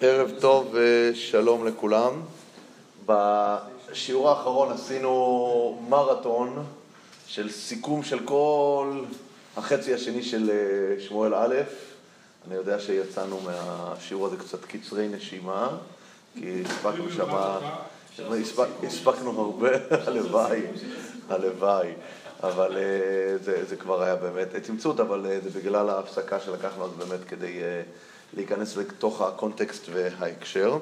ערב טוב ושלום לכולם. בשיעור האחרון עשינו מרתון של סיכום של כל החצי השני של שמואל א'. אני יודע שיצאנו מהשיעור הזה קצת קצרי נשימה, כי הספקנו הרבה, הלוואי. אבל זה כבר היה באמת צמצות, אבל זה בגלל ההפסקה שלקחנו אז באמת כדי להיכנס לתוך הקונטקסט וההקשר.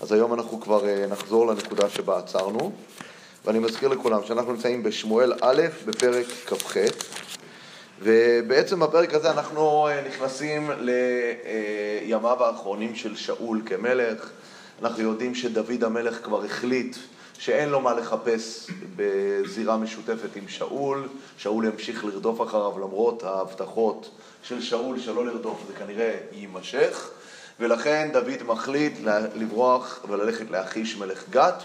אז היום אנחנו כבר נחזור לנקודה שבה עצרנו, ואני מזכיר לכולם שאנחנו נמצאים בשמואל א' בפרק כ"ח, ובעצם בפרק הזה אנחנו נכנסים לימיו האחרונים של שאול כמלך. אנחנו יודעים שדוד המלך כבר החליט שאין לו מה לחפש בזירה משותפת עם שאול. שאול ימשיך לרדוף אחריו למרות ההבטחות של שאול שלא לרדוף, זה כנראה יימשך, ולכן דוד מחליט לברוח וללכת לאכיש מלך גת.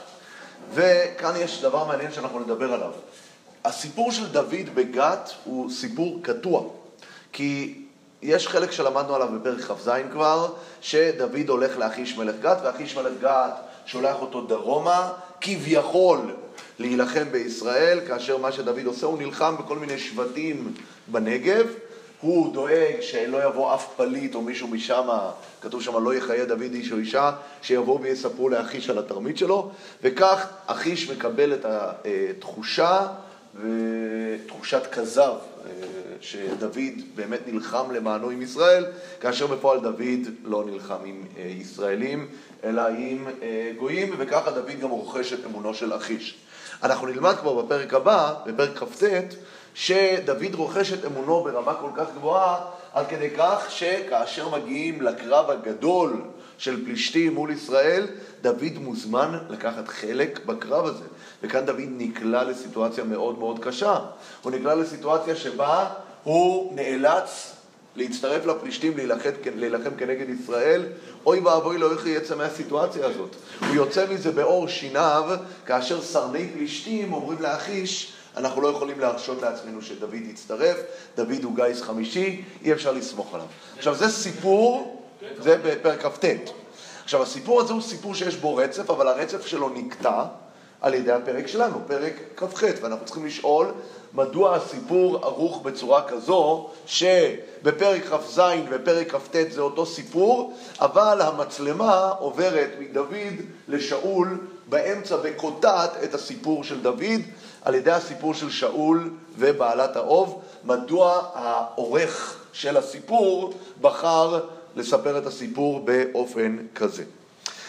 וכאן יש דבר מעניין שאנחנו נדבר עליו. הסיפור של דוד בגת הוא סיפור קטוע, כי יש חלק שלמדנו עליו בפרק חפזיין כבר, שדוד הולך לאכיש מלך גת, ואכיש מלך גת שולח אותו דרומה כביכול להילחם בישראל, כאשר מה שדוד עושה הוא נלחם בכל מיני שבטים בנגב. הוא דואג שלא יבוא אף פליט או מישהו משם, כתוב שם לא יחיה דוד איש או אישה, שיבואו ויספרו לאכיש על התרמית שלו. וכך אכיש מקבל את התחושה, תחושת כזב, שדוד באמת נלחם למענו עם ישראל, כאשר בפועל דוד לא נלחם עם ישראלים אלא עם גויים, וככה דוד גם רוכש את אמונו של אכיש. אנחנו נלמד כבר בפרק הבא, בפרק כ"ט, שדוד רוכש את אמונו ברמה כל כך גבוהה, עד כדי כך שכאשר מגיעים לקרב הגדול של פלישתים מול ישראל, דוד מוזמן לקחת חלק בקרב הזה. וכאן דוד נקלע לסיטואציה מאוד מאוד קשה. הוא נקלע לסיטואציה שבה הוא נאלץ להצטרף לפלישתים, להילחם כנגד ישראל. אוי ואבוי לו איך יצא מהסיטואציה הזאת. הוא יוצא מזה בעור שיניו, כאשר סרני פלישתים אומרים לאכיש, אנחנו לא יכולים להרשות לעצמנו שדוד יצטרף, דוד הוא גיס חמישי, אי אפשר לסמוך עליו. עכשיו זה סיפור, זה בפרק כ"ט. עכשיו הסיפור הזה הוא סיפור שיש בו רצף, אבל הרצף שלו נקטע על ידי הפרק שלנו, פרק כ"ח, ואנחנו צריכים לשאול מדוע הסיפור ערוך בצורה כזו שבפרק כ"ז ובפרק כ"ט זה אותו סיפור, אבל המצלמה עוברת מדוד לשאול באמצע וקוטעת את הסיפור של דוד על ידי הסיפור של שאול ובעלת האוב. מדוע העורך של הסיפור בחר לספר את הסיפור באופן כזה?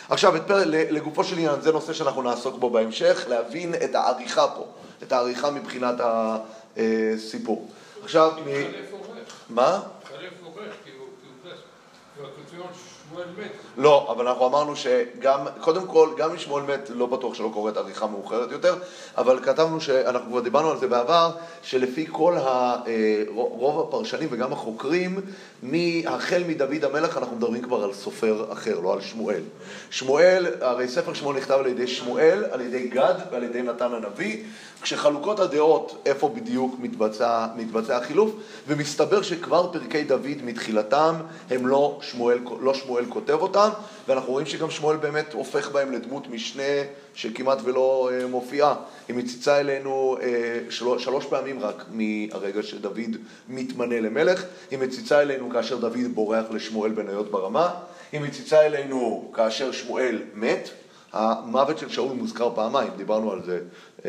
עכשיו, לגופו של עניין, זה נושא שאנחנו נעסוק בו בהמשך, להבין את העריכה פה, את העריכה מבחינת הסיפור. עכשיו, מה? לא, אבל אנחנו אמרנו שגם, קודם כל, גם משמואל מת לא בטוח שלא קורית עריכה מאוחרת יותר, אבל כתבנו שאנחנו כבר דיברנו על זה בעבר, שלפי כל רוב הפרשנים וגם החוקרים, החל מדוד המלך אנחנו מדברים כבר על סופר אחר, לא על שמואל. שמואל, הרי ספר שמואל נכתב על ידי שמואל, על ידי גד ועל ידי נתן הנביא, כשחלוקות הדעות איפה בדיוק מתבצע החילוף, ומסתבר שכבר פרקי דוד מתחילתם הם לא שמואל כותב אותם, ואנחנו רואים שגם שמואל באמת הופך בהם לדמות משנה שכמעט ולא מופיעה. היא מציצה אלינו שלוש פעמים רק מהרגע שדוד מתמנה למלך. היא מציצה אלינו כאשר דוד בורח לשמואל בן היות ברמה. היא מציצה אלינו כאשר שמואל מת. המוות של שאול מוזכר פעמיים, דיברנו על זה,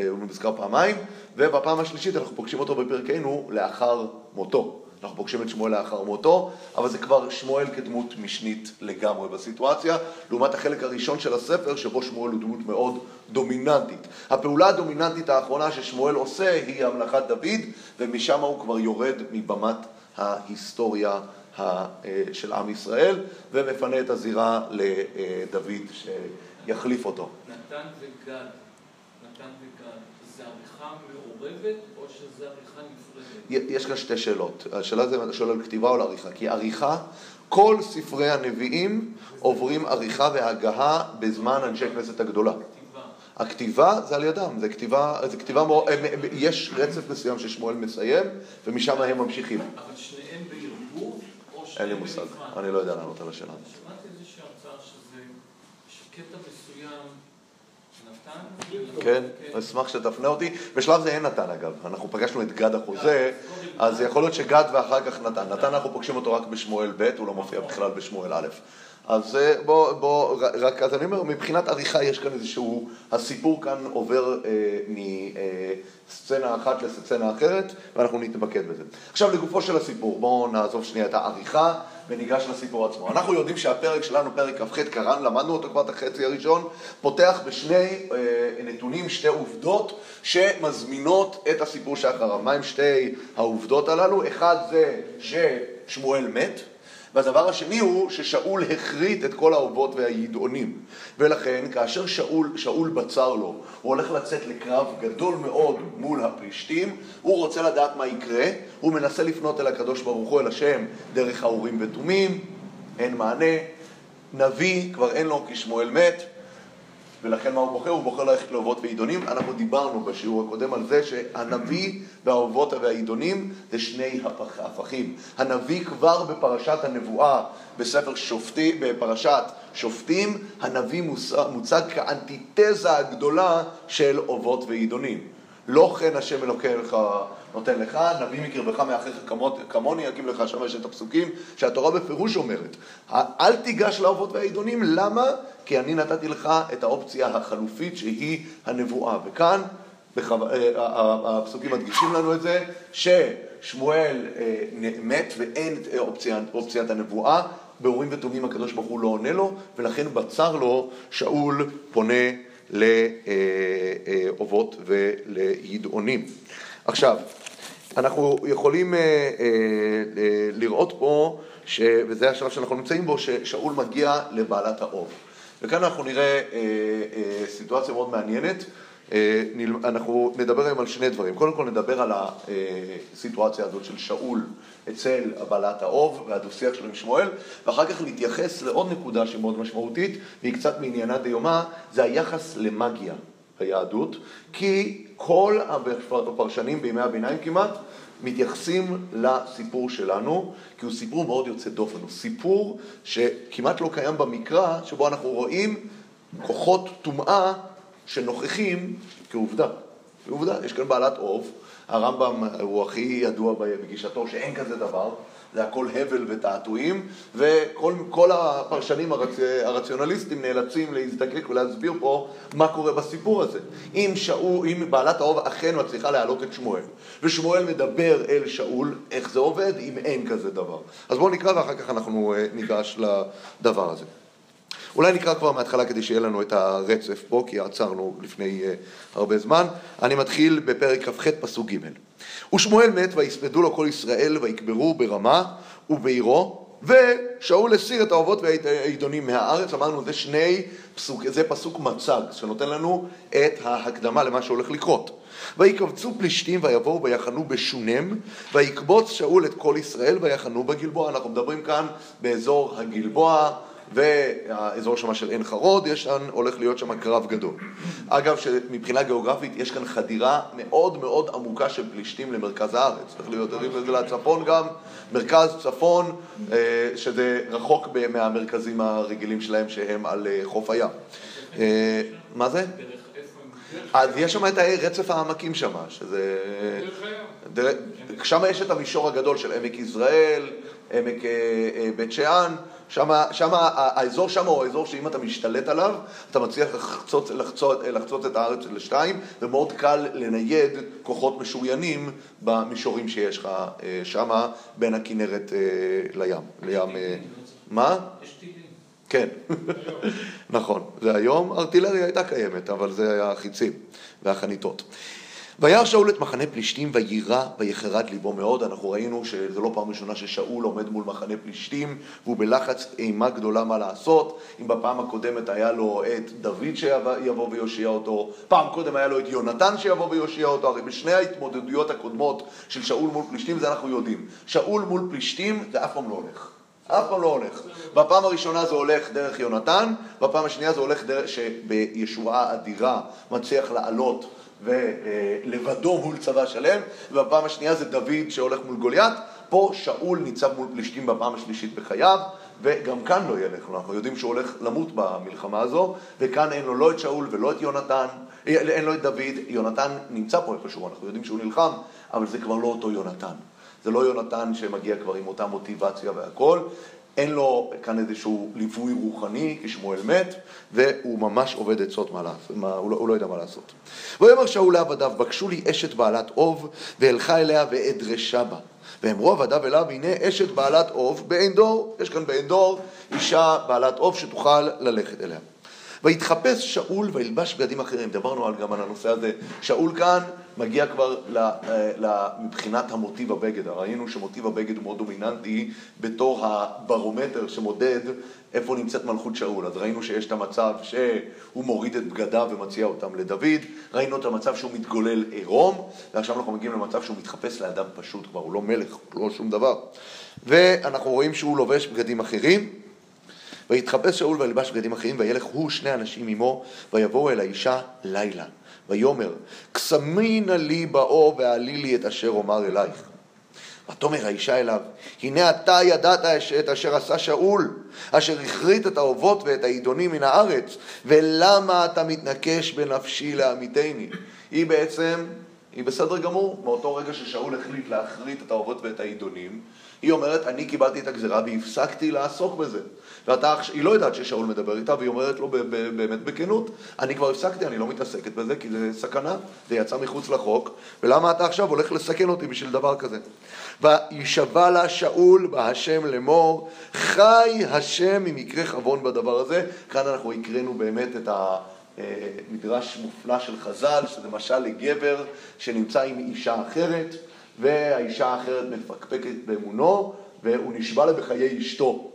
הוא מוזכר פעמיים, ובפעם השלישית אנחנו פוגשים אותו בפרקנו לאחר מותו. אנחנו פוגשים את שמואל לאחר מותו, אבל זה כבר שמואל כדמות משנית לגמרי בסיטואציה, לעומת החלק הראשון של הספר, שבו שמואל הוא דמות מאוד דומיננטית. הפעולה הדומיננטית האחרונה ששמואל עושה היא המלכת דוד, ומשם הוא כבר יורד מבמת ההיסטוריה של עם ישראל, ומפנה את הזירה לדוד שיחליף אותו. נתן וגד, זה עריכה מעורבת או שזה עריכה נפרדת? יש כאן שתי שאלות. השאלה זה אם אתה שואל על כתיבה או על עריכה. כי עריכה, כל ספרי הנביאים עוברים עריכה והגהה בזמן אנשי כנסת הגדולה. הכתיבה זה על ידם, זה כתיבה, יש רצף מסוים ששמואל מסיים, ומשם הם ממשיכים. אבל שניהם בערבוב או אין לי מושג, אני לא יודע לענות על השאלה. שמעתי איזושהי הרצאה שזה שקטע מסוים נתן? כן, אני אשמח שתפנה אותי. בשלב זה אין נתן אגב, אנחנו פגשנו את גד החוזה, אז יכול להיות שגד ואחר כך נתן. נתן אנחנו פוגשים אותו רק בשמואל ב', הוא לא מופיע בכלל בשמואל א'. אז בוא, רק, אז אני אומר, מבחינת עריכה יש כאן איזשהו, הסיפור כאן עובר מסצנה אחת לסצנה אחרת, ואנחנו נתמקד בזה. עכשיו לגופו של הסיפור, בואו נעזוב שנייה את העריכה וניגש לסיפור עצמו. אנחנו יודעים שהפרק שלנו, פרק כ"ח קראן, למדנו אותו כבר את החצי הראשון, פותח בשני נתונים, שתי עובדות שמזמינות את הסיפור שאחריו. מה עם שתי העובדות הללו? אחד זה ששמואל מת, והדבר השני הוא ששאול הכרית את כל האובות והידעונים. ולכן, כאשר שאול בצר לו, הוא הולך לצאת לקרב גדול מאוד מול הפלישתים, הוא רוצה לדעת מה יקרה, הוא מנסה לפנות אל הקדוש ברוך הוא, אל השם, דרך האורים ותומים, אין מענה, נביא, כבר אין לו כי שמואל מת, ולכן מה הוא בוחר? הוא בוחר ללכת לאובות והידעונים. אנחנו דיברנו בשיעור הקודם על זה שהנביא והאובות והידעונים זה שני הפכים. הנביא כבר בפרשת הנבואה בספר שופטים, בפרשת שופטים, הנביא מוצג כאנטיתזה הגדולה של אובות והידעונים. לא כן השם אלוקיך נותן לך, נביא מקרבך מאחיך כמוני, יקים לך שמש את הפסוקים, שהתורה בפירוש אומרת, אל תיגש לאובות והידעונים, למה? כי אני נתתי לך את האופציה החלופית שהיא הנבואה. וכאן הפסוקים מדגישים לנו את זה, ששמואל מת ואין אופציית הנבואה, באורים ותומים הקדוש ברוך הוא לא עונה לו, ולכן בצר לו שאול פונה לאובות ולידעונים. עכשיו, אנחנו יכולים לראות פה, וזה השלב שאנחנו נמצאים בו, ששאול מגיע לבעלת האוב. וכאן אנחנו נראה סיטואציה מאוד מעניינת. אנחנו נדבר היום על שני דברים. קודם כל נדבר על הסיטואציה הזאת של שאול אצל הבעלת האוב והדו-שיח שלו עם שמואל, ואחר כך נתייחס לעוד נקודה שהיא מאוד משמעותית, והיא קצת מעניינה דיומה, זה היחס למגיה היהדות, כי כל הפרשנים בימי הביניים כמעט מתייחסים לסיפור שלנו, כי הוא סיפור מאוד יוצא דופן, הוא סיפור שכמעט לא קיים במקרא, שבו אנחנו רואים כוחות טומאה שנוכחים כעובדה. כעובדה, יש כאן בעלת אוב, הרמב"ם הוא הכי ידוע בגישתו שאין כזה דבר, זה הכל הבל ותעתועים, וכל הפרשנים הרציונליסטים נאלצים להזדקק ולהסביר פה מה קורה בסיפור הזה. אם בעלת האוב אכן מצליחה להעלות את שמואל, ושמואל מדבר אל שאול, איך זה עובד אם אין כזה דבר. אז בואו נקרא ואחר כך אנחנו ניגש לדבר הזה. אולי נקרא כבר מההתחלה כדי שיהיה לנו את הרצף פה, כי עצרנו לפני הרבה זמן. אני מתחיל בפרק כ"ח פסוק ג'. ושמואל מת ויספדו לו כל ישראל ויקברו ברמה ובעירו, ושאול הסיר את האובות והידונים מהארץ. אמרנו זה שני פסוק, זה פסוק מצג שנותן לנו את ההקדמה למה שהולך לקרות. ויקבצו פלישתים ויבואו ויחנו בשונם, ויקבוץ שאול את כל ישראל ויחנו בגלבוע. אנחנו מדברים כאן באזור הגלבוע, והאזור שמה של עין-חרוד, הולך להיות שם קרב גדול. אגב, שמבחינה גיאוגרפית יש כאן חדירה מאוד מאוד עמוקה של פלישתים למרכז הארץ. צריך להיות עדים לזה לצפון גם, מרכז צפון, שזה רחוק מהמרכזים הרגילים שלהם שהם על חוף הים. מה זה? אז יש שם את הרצף העמקים שם, שזה... שם יש את המישור הגדול של עמק ישראל, עמק בית שען, שמה, האזור שם הוא האזור שאם אתה משתלט עליו, אתה מצליח לחצות את הארץ לשתיים, ומאוד קל לנייד כוחות משוריינים במישורים שיש לך שם, בין הכינרת לים. מה? יש טילים. כן, נכון. זה היום, ארטילריה הייתה קיימת, אבל זה היה החיצים והחניתות. וירא שאול את מחנה פלישתים וירא ויחרד ליבו מאוד. אנחנו ראינו שזה לא פעם ראשונה ששאול עומד מול מחנה פלישתים, והוא בלחץ אימה גדולה מה לעשות. אם בפעם הקודמת היה לו את דוד שיבוא ויושיע אותו, פעם קודם היה לו את יונתן שיבוא ויושיע אותו, הרי בשני ההתמודדויות הקודמות של שאול מול פלישתים זה אנחנו יודעים. שאול מול פלישתים זה אף פעם לא הולך. אף פעם לא הולך. בפעם הראשונה זה הולך דרך יונתן, בפעם השנייה זה הולך דרך שבישועה אדירה מצליח לעלות ולבדו מול צבא שלם, ובפעם השנייה זה דוד שהולך מול גוליאת. פה שאול ניצב מול פלישתים בפעם השלישית בחייו, וגם כאן לא ילך לו. אנחנו יודעים שהוא הולך למות במלחמה הזו, וכאן אין לו לא את שאול ולא את יונתן, אין לו את דוד. יונתן נמצא פה איפשהו, אנחנו יודעים שהוא נלחם, אבל זה כבר לא אותו יונתן. זה לא יונתן שמגיע כבר עם אותה מוטיבציה והכל. אין לו כאן איזשהו ליווי רוחני, כי שמואל מת, והוא ממש עובד עצות, הוא לא יודע מה לעשות. ויאמר שאול לעבדיו, בקשו לי אשת בעלת אוב, והלכה אליה ואדרשה בה. ואמרו עבדיו אליו, הנה אשת בעלת אוב בעין דור. יש כאן בעין דור אישה בעלת אוב שתוכל ללכת אליה. והתחפש שאול וילבש בגדים אחרים. דברנו על גם על הנושא הזה. שאול כאן מגיע כבר מבחינת המוטיב הבגד. ראינו שמוטיב הבגד הוא מאוד דומיננטי בתור הברומטר שמודד איפה נמצאת מלכות שאול. אז ראינו שיש את המצב שהוא מוריד את בגדיו ומציע אותם לדוד. ראינו את המצב שהוא מתגולל עירום. ועכשיו אנחנו מגיעים למצב שהוא מתחפש לאדם פשוט כבר. הוא לא מלך, הוא לא שום דבר. ואנחנו רואים שהוא לובש בגדים אחרים. ויתחפש שאול וילבש בגדים אחרים, וילך הוא שני אנשים עמו, ויבואו אל האישה לילה. ויאמר, קסמי נא לי באו, ועלי לי את אשר אומר אלייך. ותאמר האישה אליו, הנה אתה ידעת את אשר עשה שאול, אשר הכרית את האובות ואת העידונים מן הארץ, ולמה אתה מתנקש בנפשי לעמיתני? היא בעצם, היא בסדר גמור, מאותו רגע ששאול החליט להכרית את האובות ואת העידונים, היא אומרת, אני קיבלתי את הגזרה והפסקתי לעסוק בזה. היא לא יודעת ששאול מדבר איתה, והיא אומרת לו באמת בכנות, אני כבר הפסקתי, אני לא מתעסקת בזה, כי זה סכנה, זה יצא מחוץ לחוק, ולמה אתה עכשיו הולך לסכן אותי בשביל דבר כזה? וישבע לה שאול בהשם לאמור, חי השם ממקרה חבון בדבר הזה. כאן אנחנו הקראנו באמת את המדרש מופלא של חז"ל, שזה משל לגבר שנמצא עם אישה אחרת, והאישה האחרת מפקפקת באמונו, והוא נשבע לה בחיי אשתו.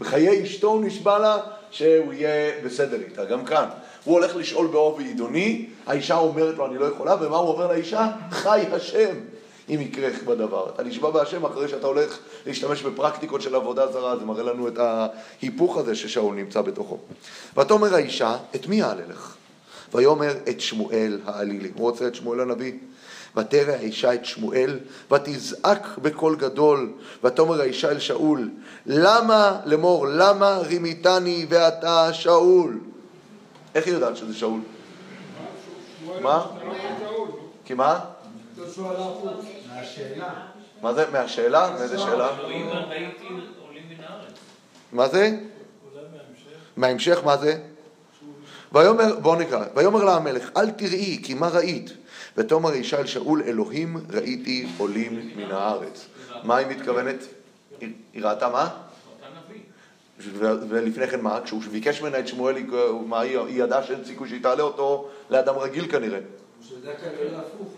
בחיי אשתו הוא נשבע לה שהוא יהיה בסדר איתה, גם כאן. הוא הולך לשאול באוב עידוני, האישה אומרת לו אני לא יכולה, ומה הוא אומר לאישה? חי השם, אם יקרח בדבר. אתה נשבע בהשם אחרי שאתה הולך להשתמש בפרקטיקות של עבודה זרה, זה מראה לנו את ההיפוך הזה ששאול נמצא בתוכו. ותאמר האישה, את מי העלילך? ויאמר את שמואל העלילי. הוא רוצה את שמואל הנביא. ותרא האישה את שמואל, ותזעק בקול גדול, ותאמר האישה אל שאול, למה, לאמור, למה רימיתני ואתה שאול? איך היא יודעת שזה שאול? מה? כי מה? מהשאלה. מה זה? מהשאלה? מאיזה שאלה? מה זה? מההמשך, מה זה? בואו נקרא, ויאמר לה המלך, אל תראי, כי מה ראית? ותאמר אישה אל שאול, אלוהים ראיתי עולים מן הארץ. מה היא מתכוונת? היא ראתה מה? ולפני כן מה? כשהוא ביקש ממנה את שמואל, היא ידעה שאין סיכוי שהיא תעלה אותו לאדם רגיל כנראה.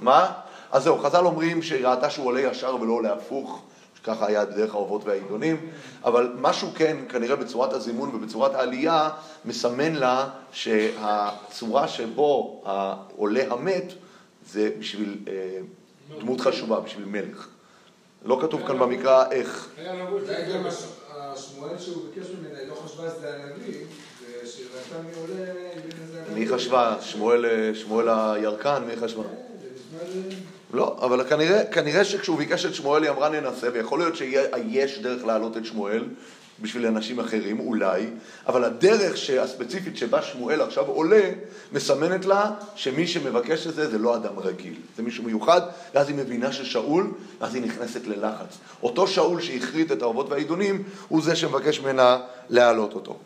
מה? אז זהו, חז"ל אומרים שהיא ראתה שהוא עולה ישר ולא עולה הפוך. ככה היה בדרך האובות והעידונים, אבל משהו כן, כנראה בצורת הזימון ובצורת העלייה, מסמן לה שהצורה שבו העולה המת, זה בשביל דמות חשובה, בשביל מלך. לא כתוב כאן במקרא איך. היה נבוא, זה גם השמואל שהוא ביקש ממנה, היא לא חשבה שזה הנביא, שראתה מי עולה, מי חשבה? שמואל הירקן, מי חשבה? לא, אבל כנראה שכשהוא ביקש את שמואל היא אמרה ננסה, ויכול להיות שיש דרך להעלות את שמואל בשביל אנשים אחרים, אולי, אבל הדרך הספציפית שבה שמואל עכשיו עולה, מסמנת לה שמי שמבקש את זה, זה לא אדם רגיל, זה מישהו מיוחד, ואז היא מבינה ששאול, ואז היא נכנסת ללחץ. אותו שאול שהכרית את האובות והעידונים, הוא זה שמבקש ממנה להעלות אותו.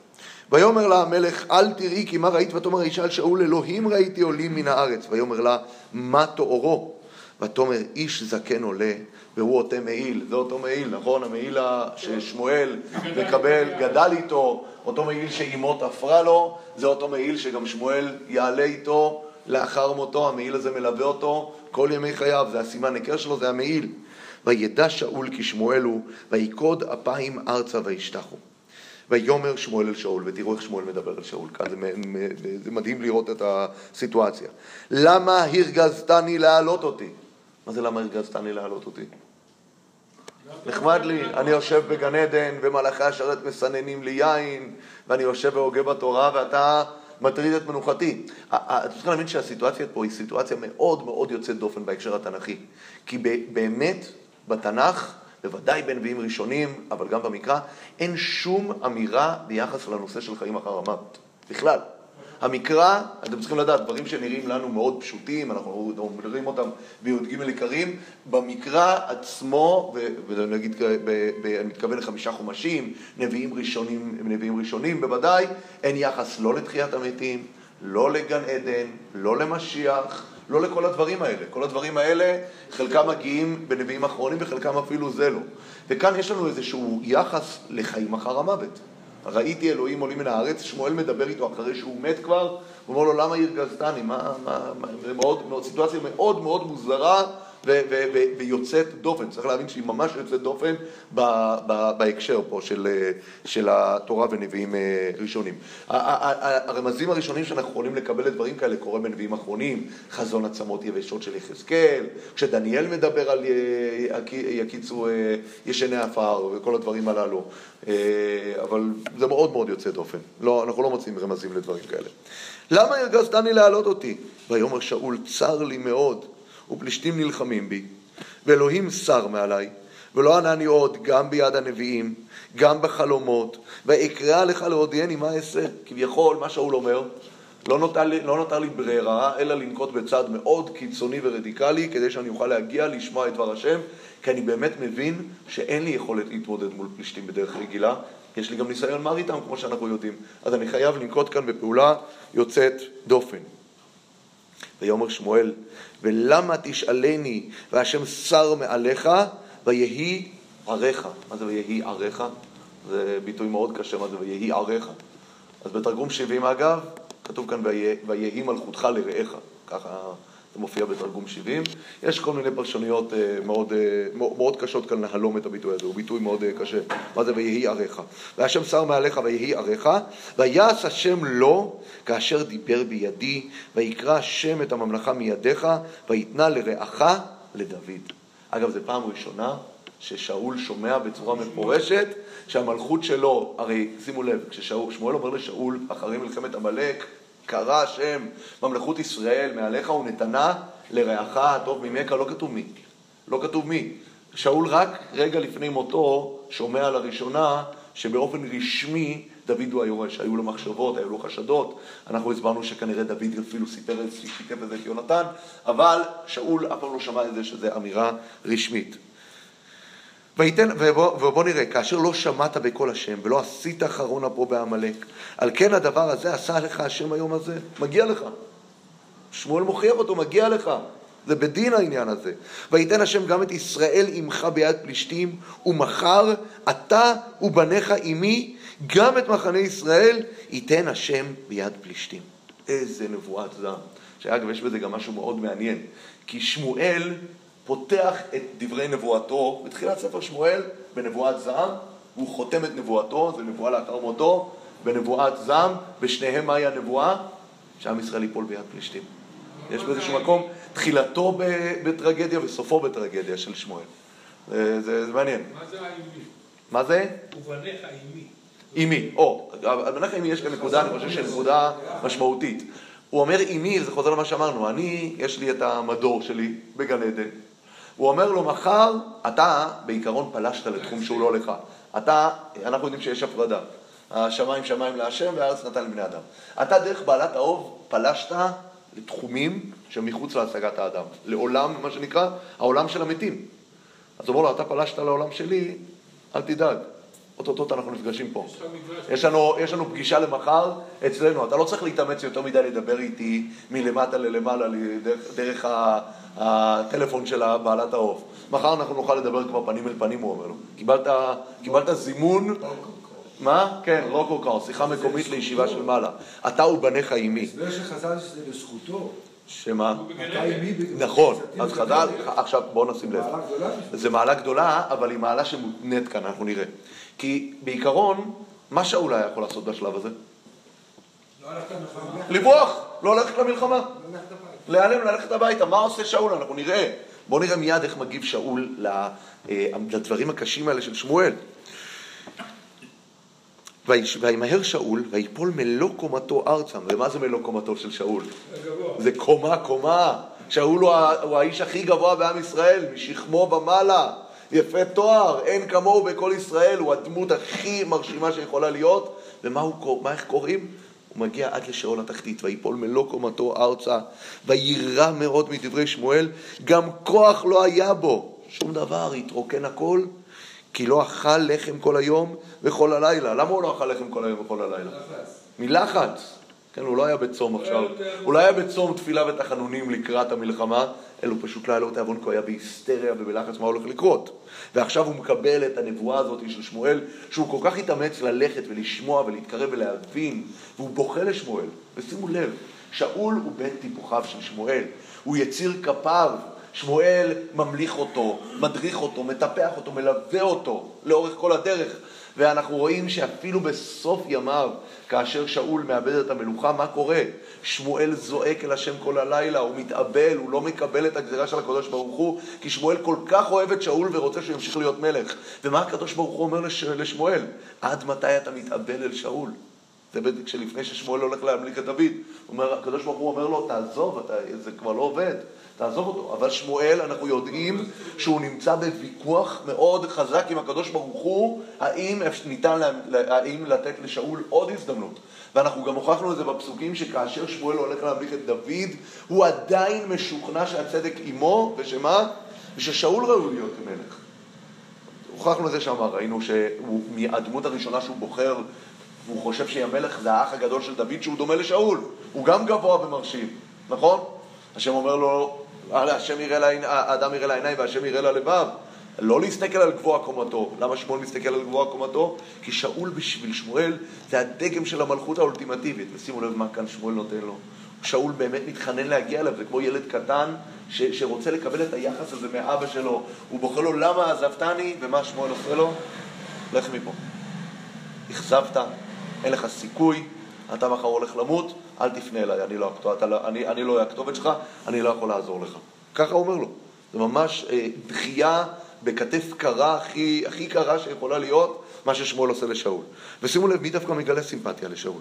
ויאמר לה המלך, אל תראי כי מה ראית, ותאמר האישה אל שאול, אלוהים ראיתי עולים מן הארץ. ויאמר לה, מה תוארו? ותאמר איש זקן עולה, והוא אותה מעיל. זה אותו מעיל, נכון? המעיל ששמואל גדל איתו, אותו מעיל שאימו תפרה לו, זה אותו מעיל שגם שמואל יעלה איתו לאחר מותו, המעיל הזה מלווה אותו כל ימי חייו, זה הסימן הכר שלו, זה המעיל. וידע שאול כי שמואל הוא, ויקוד אפיים ארצה וישתחו. ויאמר שמואל אל שאול, ותראו איך שמואל מדבר אל שאול, כאן זה מדהים לראות את הסיטואציה. למה הרגזתני להעלות אותי? מה זה למה הרגזתני להעלות אותי? נחמד לי, אני יושב בגן עדן, ומלאכי השרת מסננים לי יין, ואני יושב והוגה בתורה, ואתה מטריד את מנוחתי. אתה צריך להבין שהסיטואציה פה היא סיטואציה מאוד מאוד יוצאת דופן בהקשר התנ"כי. כי באמת בתנ"ך, בוודאי בנביאים ראשונים, אבל גם במקרא, אין שום אמירה ביחס לנושא של חיים אחר המוות. בכלל. המקרא, אתם צריכים לדעת, דברים שנראים לנו מאוד פשוטים, אנחנו מדברים אותם בי"ג עיקרים, במקרא עצמו, ונגיד, אני מתכוון ל5 חומשים, נביאים ראשונים בוודאי, אין יחס לא לתחיית המתים, לא לגן עדן, לא למשיח, לא לכל הדברים האלה. כל הדברים האלה, חלקם מגיעים בנביאים אחרונים, וחלקם אפילו זה לא. וכאן יש לנו איזשהו יחס לחיים אחר המוות. ראיתי אלוהים עולים מן הארץ, שמואל מדבר איתו אחרי שהוא מת כבר, הוא אומר לו, למה הרגזתני? סיטואציה מאוד מאוד מוזרה ויוצאת דופן. צריך להבין שהיא ממש יוצאת דופן בהקשר פה של התורה ונביאים ראשונים. הרמזים הראשונים שאנחנו יכולים לקבל לדברים כאלה קורה בנביאים אחרונים, חזון עצמות יבשות של יחזקאל, כשדניאל מדבר על יקיצו ישני עפר וכל הדברים הללו. אבל זה מאוד מאוד יוצא דופן. לא, אנחנו לא מוצאים רמזים לדברים כאלה. למה הרגזתני להעלות אותי? ויאמר שאול, צר לי מאוד. ופלישתים נלחמים בי, ואלוהים שר מעלי, ולא ענני עוד גם ביד הנביאים, גם בחלומות, ואקרא לך להודיעני מה אעשה. כביכול, מה שאול אומר, לא נותר לי ברירה, אלא לנקוט בצד מאוד קיצוני ורדיקלי, כדי שאני אוכל להגיע לשמוע את דבר השם, כי אני באמת מבין שאין לי יכולת להתמודד מול פלישתים בדרך רגילה, יש לי גם ניסיון מר איתם, כמו שאנחנו יודעים, אז אני חייב לנקוט כאן בפעולה יוצאת דופן. ויאמר שמואל, ולמה תשאלני והשם שר מעליך ויהי עריך. מה זה ויהי עריך? זה ביטוי מאוד קשה, מה זה ויהי עריך? אז בתרגום 70 אגב, כתוב כאן ויהי מלכותך לרעך. ככה זה מופיע בתרגום 70. יש כל מיני פרשנויות מאוד, מאוד קשות כאן להלום את הביטוי הזה, הוא ביטוי מאוד קשה. מה זה ויהי עריך? והשם שר מעליך ויהי עריך, ויעש השם לו כאשר דיבר בידי, ויקרא השם את הממלכה מידיך, ויתנה לרעך לדוד. אגב, זו פעם ראשונה ששאול שומע בצורה מפורשת שהמלכות שלו, הרי שימו לב, כששמואל אומר לשאול אחרי מלחמת עמלק, קרא השם, ממלכות ישראל, מעליך ונתנה לרעך הטוב ממך, לא כתוב מי. לא כתוב מי. שאול רק רגע לפני מותו שומע לראשונה שבאופן רשמי דוד הוא היורש. היו לו מחשבות, היו לו חשדות. אנחנו הסברנו שכנראה דוד אפילו סיפר את זה ליונתן, אבל שאול אף פעם לא שמע את זה שזה אמירה רשמית. ובוא נראה, כאשר לא שמעת בכל השם ולא עשית אחרונה פה בעמלק, על כן הדבר הזה עשה לך השם היום הזה, מגיע לך. שמואל מוכיח אותו, מגיע לך. זה בדין העניין הזה. ויתן השם גם את ישראל עמך ביד פלישתים, ומחר אתה ובניך עמי, גם את מחנה ישראל ייתן השם ביד פלישתים. איזה נבואת זעם. שאגב, יש בזה גם משהו מאוד מעניין. כי שמואל פותח את דברי נבואתו, בתחילת ספר שמואל, בנבואת זעם, הוא חותם את נבואתו, זה נבואה לאחר מותו, בנבואת זעם, בשניהם מהי הנבואה? שעם ישראל ייפול ביד פלישתים. יש באיזשהו מקום, תחילתו בטרגדיה וסופו בטרגדיה של שמואל. זה מעניין. מה זה האימי? מה זה? ובנך האימי. אימי, בנך האימי יש כאן נקודה, אני חושב שנקודה משמעותית. הוא אומר אימי, זה חוזר למה שאמרנו, יש לי את המדור שלי בגן עדן. הוא אומר לו, מחר אתה בעיקרון פלשת לתחום שהוא לא לך. אנחנו יודעים שיש הפרדה. השמיים שמיים להשם והארץ נתן לבני אדם. אתה דרך בעלת האוב פלשת לתחומים שמחוץ להשגת האדם. לעולם, מה שנקרא, העולם של המתים. אז הוא אומר לו, אתה פלשת לעולם שלי, אל תדאג. אוטוטוט אנחנו נפגשים פה. יש לנו פגישה למחר אצלנו. אתה לא צריך להתאמץ יותר מדי לדבר איתי מלמטה ללמעלה דרך הטלפון של בעלת האוב. מחר אנחנו נוכל לדבר כבר פנים אל פנים, הוא אומר לו. קיבלת זימון. מה? כן, רוקו קאו, שיחה מקומית לישיבה של מעלה. אתה ובניך עמי. זה שחז"ל שזה בזכותו. שמה? נכון, אז חז"ל, עכשיו בואו נשים לב. זה מעלה גדולה, אבל היא מעלה שמותנית כאן, אנחנו נראה. כי בעיקרון, מה שאולי יכול לעשות בשלב הזה? לא הלכת למלחמה. לברוח, לא הלכת למלחמה. ללכת הביתה. מה עושה שאול? אנחנו נראה. בואו נראה מיד איך מגיב שאול לדברים הקשים האלה של שמואל. וימהר שאול, ויפול מלוא קומתו ארצם. ומה זה מלוא קומתו של שאול? זה קומה. שאול הוא האיש הכי גבוה בעם ישראל, משכמו ומעלה. יפה תואר, אין כמוהו בכל ישראל, הוא הדמות הכי מרשימה שיכולה להיות. ומה איך קוראים? הוא מגיע עד לשאול התחתית, ויפול מלוא קומתו ארצה, וירא מאוד מדברי שמואל, גם כוח לא היה בו, שום דבר, התרוקן הכל, כי לא אכל לחם כל היום וכל הלילה. למה הוא לא אכל לחם כל היום וכל הלילה? מלחץ. כן, הוא לא היה בצום עכשיו. הוא לא היה בצום תפילה ותחנונים לקראת המלחמה, אלו פשוט לא היה לו תיאבון, כי הוא היה בהיסטריה ובלחץ מה הולך לקרות. ועכשיו הוא מקבל את הנבואה הזאת של שמואל, שהוא כל כך התאמץ ללכת ולשמוע ולהתקרב ולהבין, והוא בוכה לשמואל. ושימו לב, שאול הוא בית טיפוחיו של שמואל, הוא יציר כפיו. שמואל ממליך אותו, מדריך אותו, מטפח אותו, מלווה אותו לאורך כל הדרך. ואנחנו רואים שאפילו בסוף ימיו, כאשר שאול מאבד את המלוכה, מה קורה? שמואל זועק אל השם כל הלילה, הוא מתאבל, הוא לא מקבל את הגזירה של הקדוש ברוך הוא, כי שמואל כל כך אוהב את שאול ורוצה שהוא ימשיך להיות מלך. ומה הקדוש ברוך הוא אומר לשמואל? עד מתי אתה מתאבל אל שאול? זה בדיוק שלפני ששמואל הולך להמליך את דוד, הקדוש ברוך הוא אומר לו, תעזוב, זה כבר לא עובד. תעזוב אותו. אבל שמואל, אנחנו יודעים שהוא נמצא בוויכוח מאוד חזק עם הקדוש ברוך הוא, האם לתת לשאול עוד הזדמנות. ואנחנו גם הוכחנו את זה בפסוקים, שכאשר שמואל הולך להמליך את דוד, הוא עדיין משוכנע שהצדק עמו, ושמה? וששאול ראוי להיות מלך. הוכחנו את זה שם, ראינו שהוא מהדמות הראשונה שהוא בוחר, והוא חושב שהמלך זה האח הגדול של דוד, שהוא דומה לשאול. הוא גם גבוה ומרשים, נכון? השם אומר לו, האדם יראה לעיניים והשם יראה ללבב. לא להסתכל על גבוה קומתו. למה שמואל מסתכל על גבוה קומתו? כי שאול בשביל שמואל זה הדגם של המלכות האולטימטיבית. ושימו לב מה כאן שמואל נותן לו. שאול באמת מתחנן להגיע אליו, זה כמו ילד קטן שרוצה לקבל את היחס הזה מאבא שלו. הוא בוחר לו, למה עזבתני? ומה שמואל עושה לו? לך מפה. הכזבת, אין לך סיכוי, אתה מחר הולך למות, אל תפנה אליי, אני לא הכתובת שלך, אני לא יכול לעזור לך. ככה אומר לו. זה ממש דחייה בכתף קרה, הכי קרה שיכולה להיות, מה ששמואל עושה לשאול. ושימו לב, מי דווקא מגלה סימפתיה לשאול?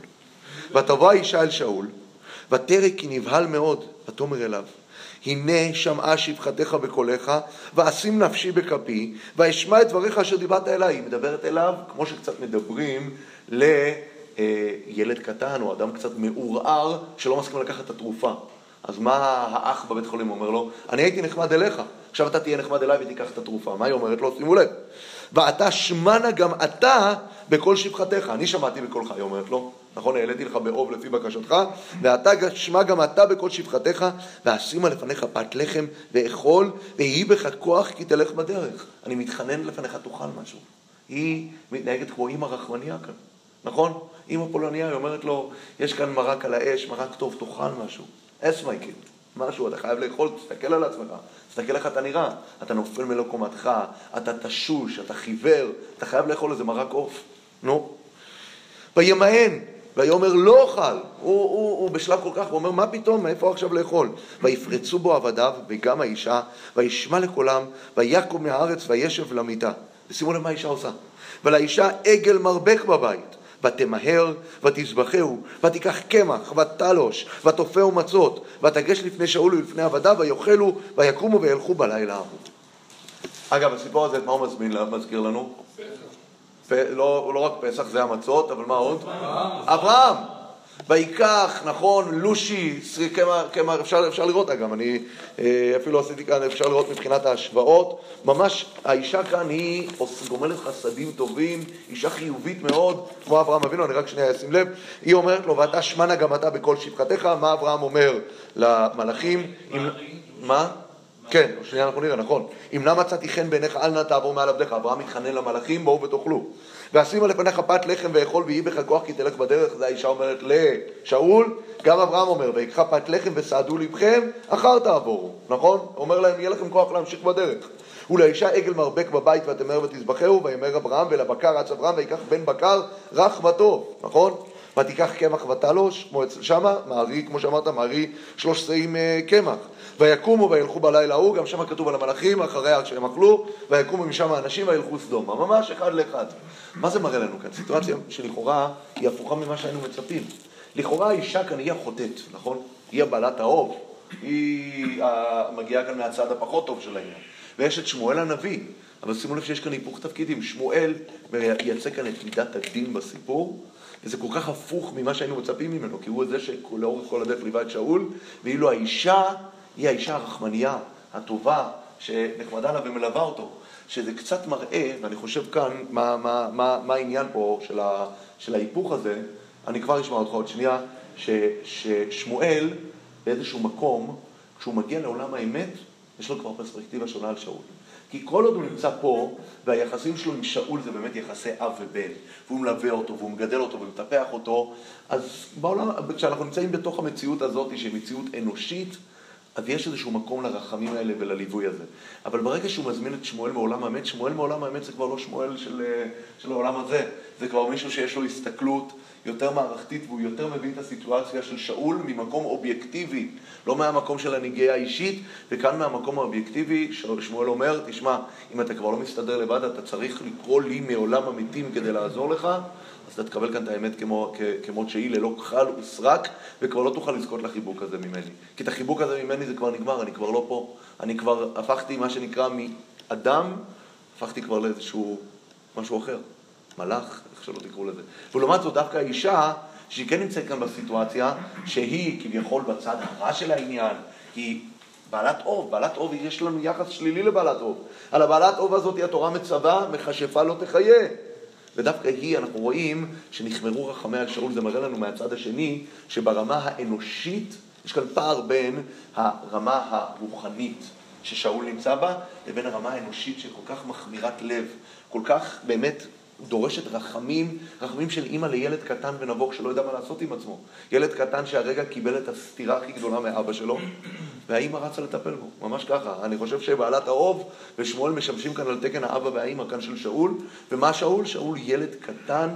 ותבוא האישה אל שאול, ותרא כי נבהל מאוד, ותאמר אליו, הנה שמעה שפחתך בקולך, ואשים נפשי בכפי, ואשמע את דבריך אשר דיברת אליי. היא מדברת אליו, כמו שקצת מדברים ילד קטן או אדם קצת מעורער שלא מסכים לקחת את התרופה. אז מה האח בבית חולים אומר לו? אני הייתי נחמד אליך, עכשיו אתה תהיה נחמד אליי ותיקח את התרופה. מה היא אומרת לו? שימו לב, ואתה שמנה גם אתה בכל שפחתך. אני שמעתי בקולך, היא אומרת לו, נכון, העליתי לך באוב לפי בקשתך, ואתה שמע גם אתה בכל שפחתך, ואשימה לפניך פת לחם ואכול, ויהי בך כוח כי תלך בדרך. אני מתחנן לפניך, תאכל משהו. היא מתנהגת כמו אמא רחמניה כאן, נכון? אמא פולניה, היא אומרת לו, יש כאן מרק על האש, מרק טוב, תאכל משהו. אס מייקל, משהו, אתה חייב לאכול, תסתכל על עצמך, תסתכל איך אתה נראה. אתה נופל מלא קומתך, אתה תשוש, אתה חיוור, אתה חייב לאכול איזה מרק עוף. נו. וימהן, ויאמר לא אוכל. הוא בשלב כל כך, הוא אומר, מה פתאום, מאיפה עכשיו לאכול? ויפרצו בו עבדיו, וגם האישה, וישמע לכולם, ויקום מהארץ, וישב למיטה. ושימו למה האישה עושה. ולאישה עגל מרבק בבית. ותמהר, ותזבחהו, ותיקח קמח, ותלוש, ותופהו מצות, ותגש לפני שאול ולפני עבדיו, ויאכלו, ויקומו וילכו בלילה ההוא. אגב, הסיפור הזה, מה הוא מזכיר לנו? פסח. לא רק פסח, זה המצות, אבל מה עוד? אברהם. ויקח, נכון, לושי, קמח, אפשר לראות, אגב, אני אפילו עשיתי כאן, אפשר לראות מבחינת ההשוואות, ממש האישה כאן היא גומלת חסדים טובים, אישה חיובית מאוד, כמו אברהם אבינו, אני רק שנייה אשים לב, היא אומרת לו, ואתה שמנה גם אתה בכל שפחתך. מה אברהם אומר למלאכים? מה? כן, שנייה אנחנו נראה, נכון. אם נא מצאתי חן בעיניך, אל נא תעבור מעל עבדיך. אברהם מתחנן למלאכים, בואו ותאכלו. ואשימה לפניך פת לחם ואכול, ויהי בך כוח כי תלך בדרך. זה האישה אומרת לשאול, גם אברהם אומר, ויקחה פת לחם וסעדו לבכם, אחר תעבורו, נכון? אומר להם, יהיה לכם כוח להמשיך בדרך. ולאישה עגל מרבק בבית, ותמהר ותזבחהו, ויאמר אברהם, ולבקר רץ אברהם, ויקח בן בקר רך וטוב, נכון? ותיקח קמח ותלוש, כמו אצל שמה, מערי, כמו שאמרת, מערי 13 קמח. ויקומו וילכו בלילה ההוא, גם שם כתוב על המלאכים, אחריה שהם אכלו, ויקומו משם האנשים וילכו סדום. ממש אחד לאחד. מה זה מראה לנו כאן? סיטואציה שלכאורה היא הפוכה ממה שהיינו מצפים. לכאורה האישה כאן היא החוטאת, נכון? היא הבעלת האוב. היא מגיעה כאן מהצד הפחות טוב של העניין. ויש את שמואל הנביא, אבל שימו לב שיש כאן היפוך תפקידים. שמואל מייצא כאן את מידת הדין בסיפור, וזה כל כך הפוך ממה שהיינו מצפים ממנו, כי הוא זה שלאורך כל הדרך ליווה את שאול, ואילו האישה היא האישה הרחמניה, הטובה, שנחמדה לה ומלווה אותו, שזה קצת מראה, ואני חושב כאן מה העניין פה של ההיפוך הזה, אני כבר אשמע אותך עוד שנייה, ששמואל באיזשהו מקום, כשהוא מגיע לעולם האמת, יש לו כבר פרספקטיבה שונה על שאול. כי כל עוד הוא נמצא פה, והיחסים שלו עם שאול זה באמת יחסי אב ובן, והוא מלווה אותו, והוא מגדל אותו, והוא מטפח אותו, אז בעולם, כשאנחנו נמצאים בתוך המציאות הזאת, שהיא מציאות אנושית, אז יש איזשהו מקום לרחמים האלה ולליווי הזה. אבל ברגע שהוא מזמין את שמואל מעולם האמת, שמואל מעולם האמת זה כבר לא שמואל של העולם הזה. זה כבר מישהו שיש לו הסתכלות יותר מערכתית, והוא יותר מבין את הסיטואציה של שאול ממקום אובייקטיבי, לא מהמקום של הנגיעה האישית, וכאן מהמקום האובייקטיבי, שמואל אומר, תשמע, אם אתה כבר לא מסתדר לבד, אתה צריך לקרוא לי מעולם המתים כדי לעזור לך, אז אתה תקבל כאן את האמת כמו שהיא, ללא כחל וסרק, וכבר לא תוכל לזכות לחיבוק הזה ממני. כי את החיבוק הזה ממני זה כבר נגמר, אני כבר לא פה. אני כבר הפכתי מה שנקרא מאדם, הפכתי כבר לאיזשהו משהו אחר. מלאך, איך שלא תקראו לזה. ולעומת זאת דווקא האישה, שהיא כן נמצאת כאן בסיטואציה, שהיא כביכול בצד הרע של העניין, היא בעלת אוב, בעלת אוב, יש לנו יחס שלילי לבעלת אוב. על הבעלת אוב הזאת התורה מצווה, מכשפה לא תחיה. ודווקא היא, אנחנו רואים שנחמרו רחמי על שאול, זה מראה לנו מהצד השני, שברמה האנושית, יש כאן פער בין הרמה הרוחנית ששאול נמצא בה, לבין הרמה האנושית שכל כך מחמירת לב, כל כך באמת דורשת רחמים, רחמים של אמא לילד קטן ונבוך שלא יודע מה לעשות עם עצמו. ילד קטן שהרגע קיבל את הסתירה הכי גדולה מאבא שלו, והאמא רצה לטפל בו, ממש ככה. אני חושב שבעלת האוב ושמואל משמשים כאן על תקן האבא והאמא, כאן של שאול. ומה שאול? שאול ילד קטן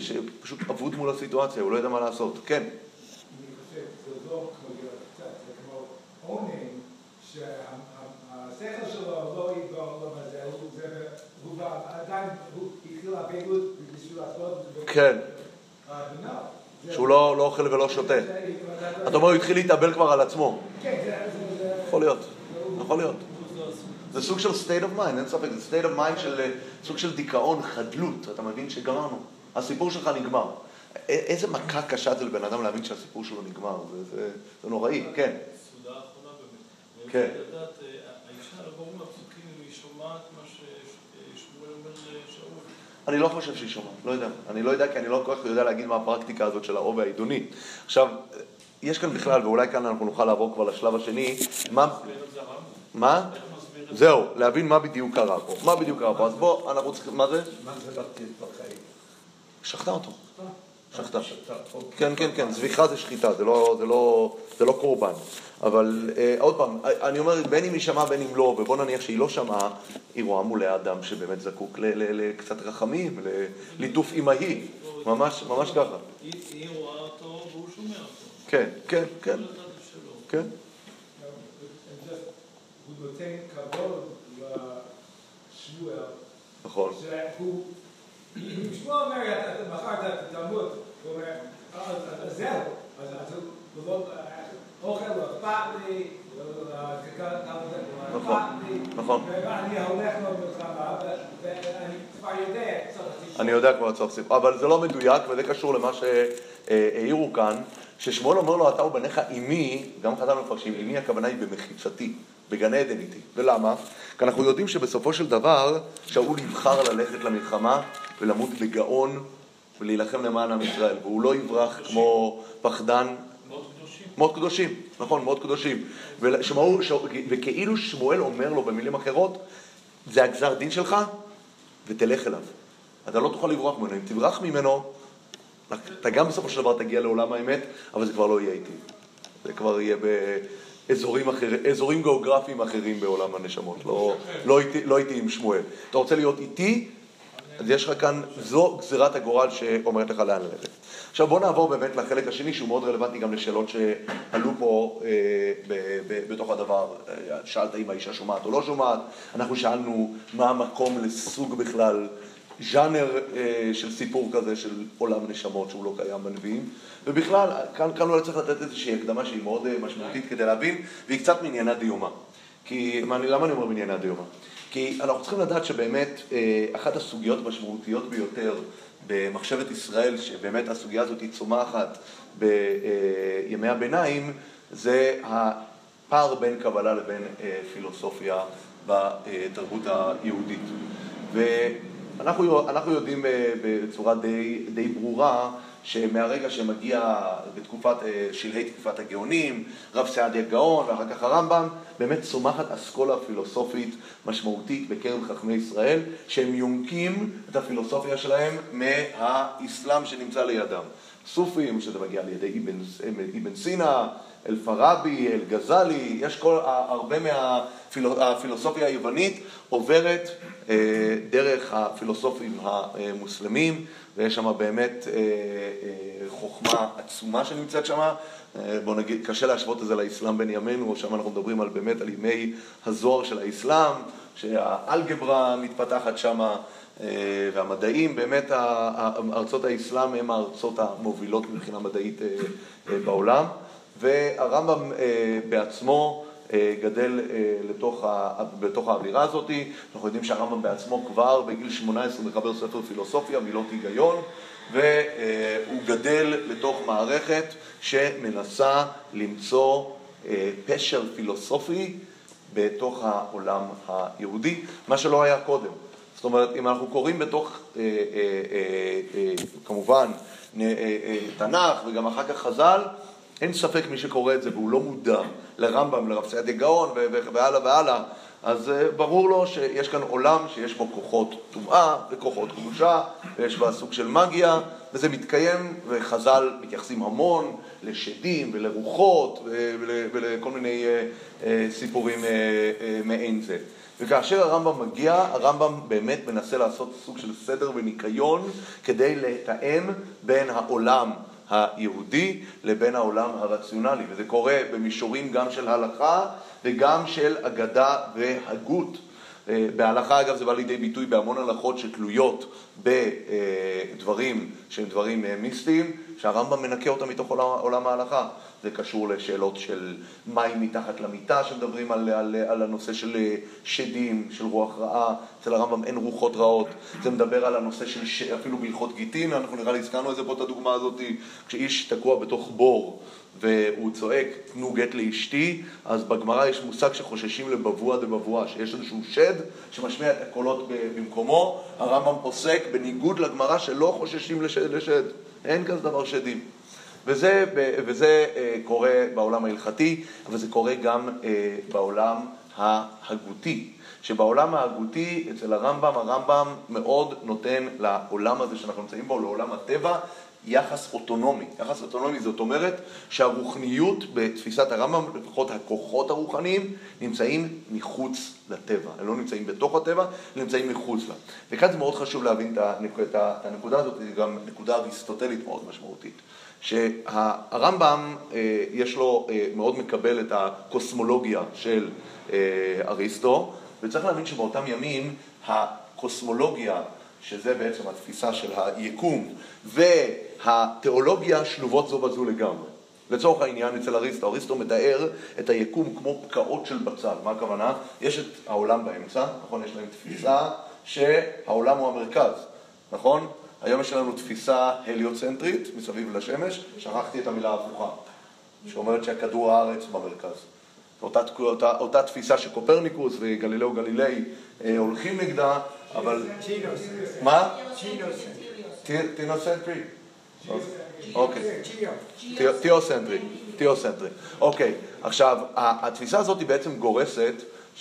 שפשוט עבוד מול הסיטואציה, הוא לא יודע מה לעשות. כן. אני חושב, זה לא כמו ילד קטן, זה כמו עונן, שהשכל שלו לא ידור לו בזה, הוא עדיין, הוא התחיל הפעילות בשביל לעשות. כן. שהוא לא אוכל ולא שותה. אתה אומר, הוא התחיל להתאבל כבר על עצמו. יכול להיות, יכול להיות. זה סוג של state of mind, אין ספק, זה state of mind של סוג של דיכאון, חדלות, אתה מבין שגמרנו. הסיפור שלך נגמר. איזה מכה קשה זה לבן אדם להבין שהסיפור שלו נגמר, זה נוראי, כן. סעודה האחרונה באמת. כן. לדעת, האישה הרבורים הפסוקים, היא שומעת מה ששמואל אומר שאול. אני לא חושב שהיא שומעת, לא יודע. אני לא יודע, כי אני לא כל כך יודע להגיד מה הפרקטיקה הזאת של האוב העידוני. עכשיו, יש כאן בכלל, ואולי כאן אנחנו נוכל לעבור כבר לשלב השני, מה? זהו, להבין מה בדיוק קרה פה. מה בדיוק קרה פה? אז בוא, אנחנו צריכים, מה זה? מה זה להפתיד בחיים? שחטה אותו. שחטה. כן, כן, כן, זביחה זה שחיטה, זה לא קורבן. אבל עוד פעם, אני אומר, בין אם היא שמעה, בין אם לא, ובוא נניח שהיא לא שמעה, היא רואה מולה אדם שבאמת זקוק לקצת רחמים, ליטוף אימהי, ממש ככה. היא רואה אותו והוא שומע אותו. כן, כן, כן. כן. הוא נותן כבוד לשמואל. נכון. שהוא, אם שמואל אומר, מחר אתה תמות, הוא אומר, אז זהו, אז הוא לא אוכל, הוא אכפת לי, נכון, נכון. ואני הולך למלחמה, ואני כבר יודע, אני יודע כבר צריך סיפור, אבל זה לא מדויק, וזה קשור למה שהעירו כאן, ששמואל אומר לו, אתה ובניך אימי, גם חז"ל מפרשים, אימי הכוונה היא במחיצתי, בגן עדן איתי. ולמה? כי אנחנו יודעים שבסופו של דבר, שאול יבחר ללכת למלחמה ולמות בגאון ולהילחם למען עם ישראל, והוא לא יברח כמו פחדן. מאוד קדושים, נכון, מאוד קדושים. וכאילו שמואל אומר לו במילים אחרות, זה הגזר דין שלך ותלך אליו. אתה לא תוכל לברוח ממנו, אם תברח ממנו, אתה גם בסופו של דבר תגיע לעולם האמת, אבל זה כבר לא יהיה איתי. זה כבר יהיה באזורים גיאוגרפיים אחרים בעולם הנשמות. לא איתי עם שמואל. אתה רוצה להיות איתי? אז יש לך כאן, זו גזירת הגורל שאומרת לך לאן ללכת. עכשיו בוא נעבור באמת לחלק השני, שהוא מאוד רלוונטי גם לשאלות שעלו פה בתוך הדבר. שאלת אם האישה שומעת או לא שומעת. אנחנו שאלנו מה המקום לסוג בכלל, ז'אנר של סיפור כזה של עולם נשמות שהוא לא קיים בנביאים. ובכלל, כאן אולי צריך לתת איזושהי הקדמה שהיא מאוד משמעותית כדי להבין, והיא קצת מעניינת דיומה. כי למה אני אומר מעניינת דיומה? כי אנחנו צריכים לדעת שבאמת אחת הסוגיות המשמעותיות ביותר במחשבת ישראל, שבאמת הסוגיה הזאת היא צומחת בימי הביניים, זה הפער בין קבלה לבין פילוסופיה בתרבות היהודית. ואנחנו יודעים בצורה די ברורה שמהרגע שמגיע בתקופת שלהי תקופת הגאונים, רב סעד הגאון ואחר כך הרמב"ם, באמת צומחת אסכולה פילוסופית משמעותית בקרב חכמי ישראל, שהם יונקים את הפילוסופיה שלהם מהאסלאם שנמצא לידם. סופים, שזה מגיע לידי אבן סינא, אל-פראבי, אל-גזאלי, יש הרבה מהפילוסופיה היוונית עוברת דרך הפילוסופים המוסלמים, ויש שם באמת חוכמה עצומה שנמצאת שם. בוא נגיד, קשה להשוות את זה לאסלאם בין ימינו, שם אנחנו מדברים על באמת על ימי הזוהר של האסלאם, שהאלגברה מתפתחת שם, והמדעים, באמת ארצות האסלאם הם הארצות המובילות מבחינה מדעית בעולם. והרמב"ם בעצמו גדל לתוך האווירה הזאת. אנחנו יודעים שהרמב"ם בעצמו כבר בגיל 18 מחבר ספר פילוסופיה, מילות היגיון, והוא גדל לתוך מערכת שמנסה למצוא פשר פילוסופי בתוך העולם היהודי, מה שלא היה קודם. זאת אומרת, אם אנחנו קוראים בתוך, כמובן, תנ"ך וגם אחר כך חז"ל, אין ספק מי שקורא את זה והוא לא מודע לרמב"ם, לרב סעד הגאון והלאה והלאה, אז ברור לו שיש כאן עולם שיש בו כוחות טומאה וכוחות קדושה, ויש בה סוג של מגיה, וזה מתקיים, וחז"ל מתייחסים המון לשדים ולרוחות ולכל מיני סיפורים מעין זה. וכאשר הרמב"ם מגיע, הרמב"ם באמת מנסה לעשות סוג של סדר וניקיון כדי להתאם בין העולם היהודי לבין העולם הרציונלי, וזה קורה במישורים גם של הלכה וגם של אגדה והגות. בהלכה, אגב, זה בא לידי ביטוי בהמון הלכות שתלויות בדברים שהם דברים מיסטיים, שהרמב"ם מנקה אותם מתוך עולם ההלכה. זה קשור לשאלות של מים מתחת למיטה, שמדברים על הנושא של שדים, של רוח רעה. אצל הרמב"ם אין רוחות רעות. זה מדבר על הנושא של אפילו בהלכות גיטין, אנחנו נראה לי הזכרנו את זה פה, את הדוגמה הזאת, כשאיש תקוע בתוך בור והוא צועק תנו גט לאשתי, אז בגמרא יש מושג שחוששים לבבואה דבבואה, שיש איזשהו שד שמשמיע את הקולות במקומו. הרמב"ם פוסק בניגוד לגמרא שלא חוששים לשד, אין כזה דבר שדים. וזה קורה בעולם ההלכתי, אבל זה קורה גם בעולם ההגותי. שבעולם ההגותי, אצל הרמב"ם, הרמב"ם מאוד נותן לעולם הזה שאנחנו נמצאים בו, לעולם הטבע, יחס אוטונומי. יחס אוטונומי זאת אומרת שהרוחניות בתפיסת הרמב"ם, לפחות הכוחות הרוחניים, נמצאים מחוץ לטבע. הם לא נמצאים בתוך הטבע, הם נמצאים מחוץ לה. וכאן זה מאוד חשוב להבין את הנקודה הזאת, היא גם נקודה אריסטוטלית מאוד משמעותית. שהרמב"ם יש לו מאוד מקבל את הקוסמולוגיה של אריסטו, וצריך להבין שבאותם ימים הקוסמולוגיה, שזה בעצם התפיסה של היקום, והתיאולוגיה שלובות זו בזו לגמרי. לצורך העניין אצל אריסטו, אריסטו מתאר את היקום כמו פקעות של בצל. מה הכוונה? יש את העולם באמצע, נכון? יש להם תפיסה שהעולם הוא המרכז, נכון? היום יש לנו תפיסה הליוצנטרית מסביב לשמש, שכחתי את המילה הפוכה, שאומרת שהכדור הארץ במרכז. אותה תפיסה שקופרניקוס וגלילאו גלילי הולכים נגדה, אבל... מה? תיאוסנטרי. אוקיי. תיאוסנטרי. אוקיי. עכשיו, התפיסה הזאת היא בעצם גורסת,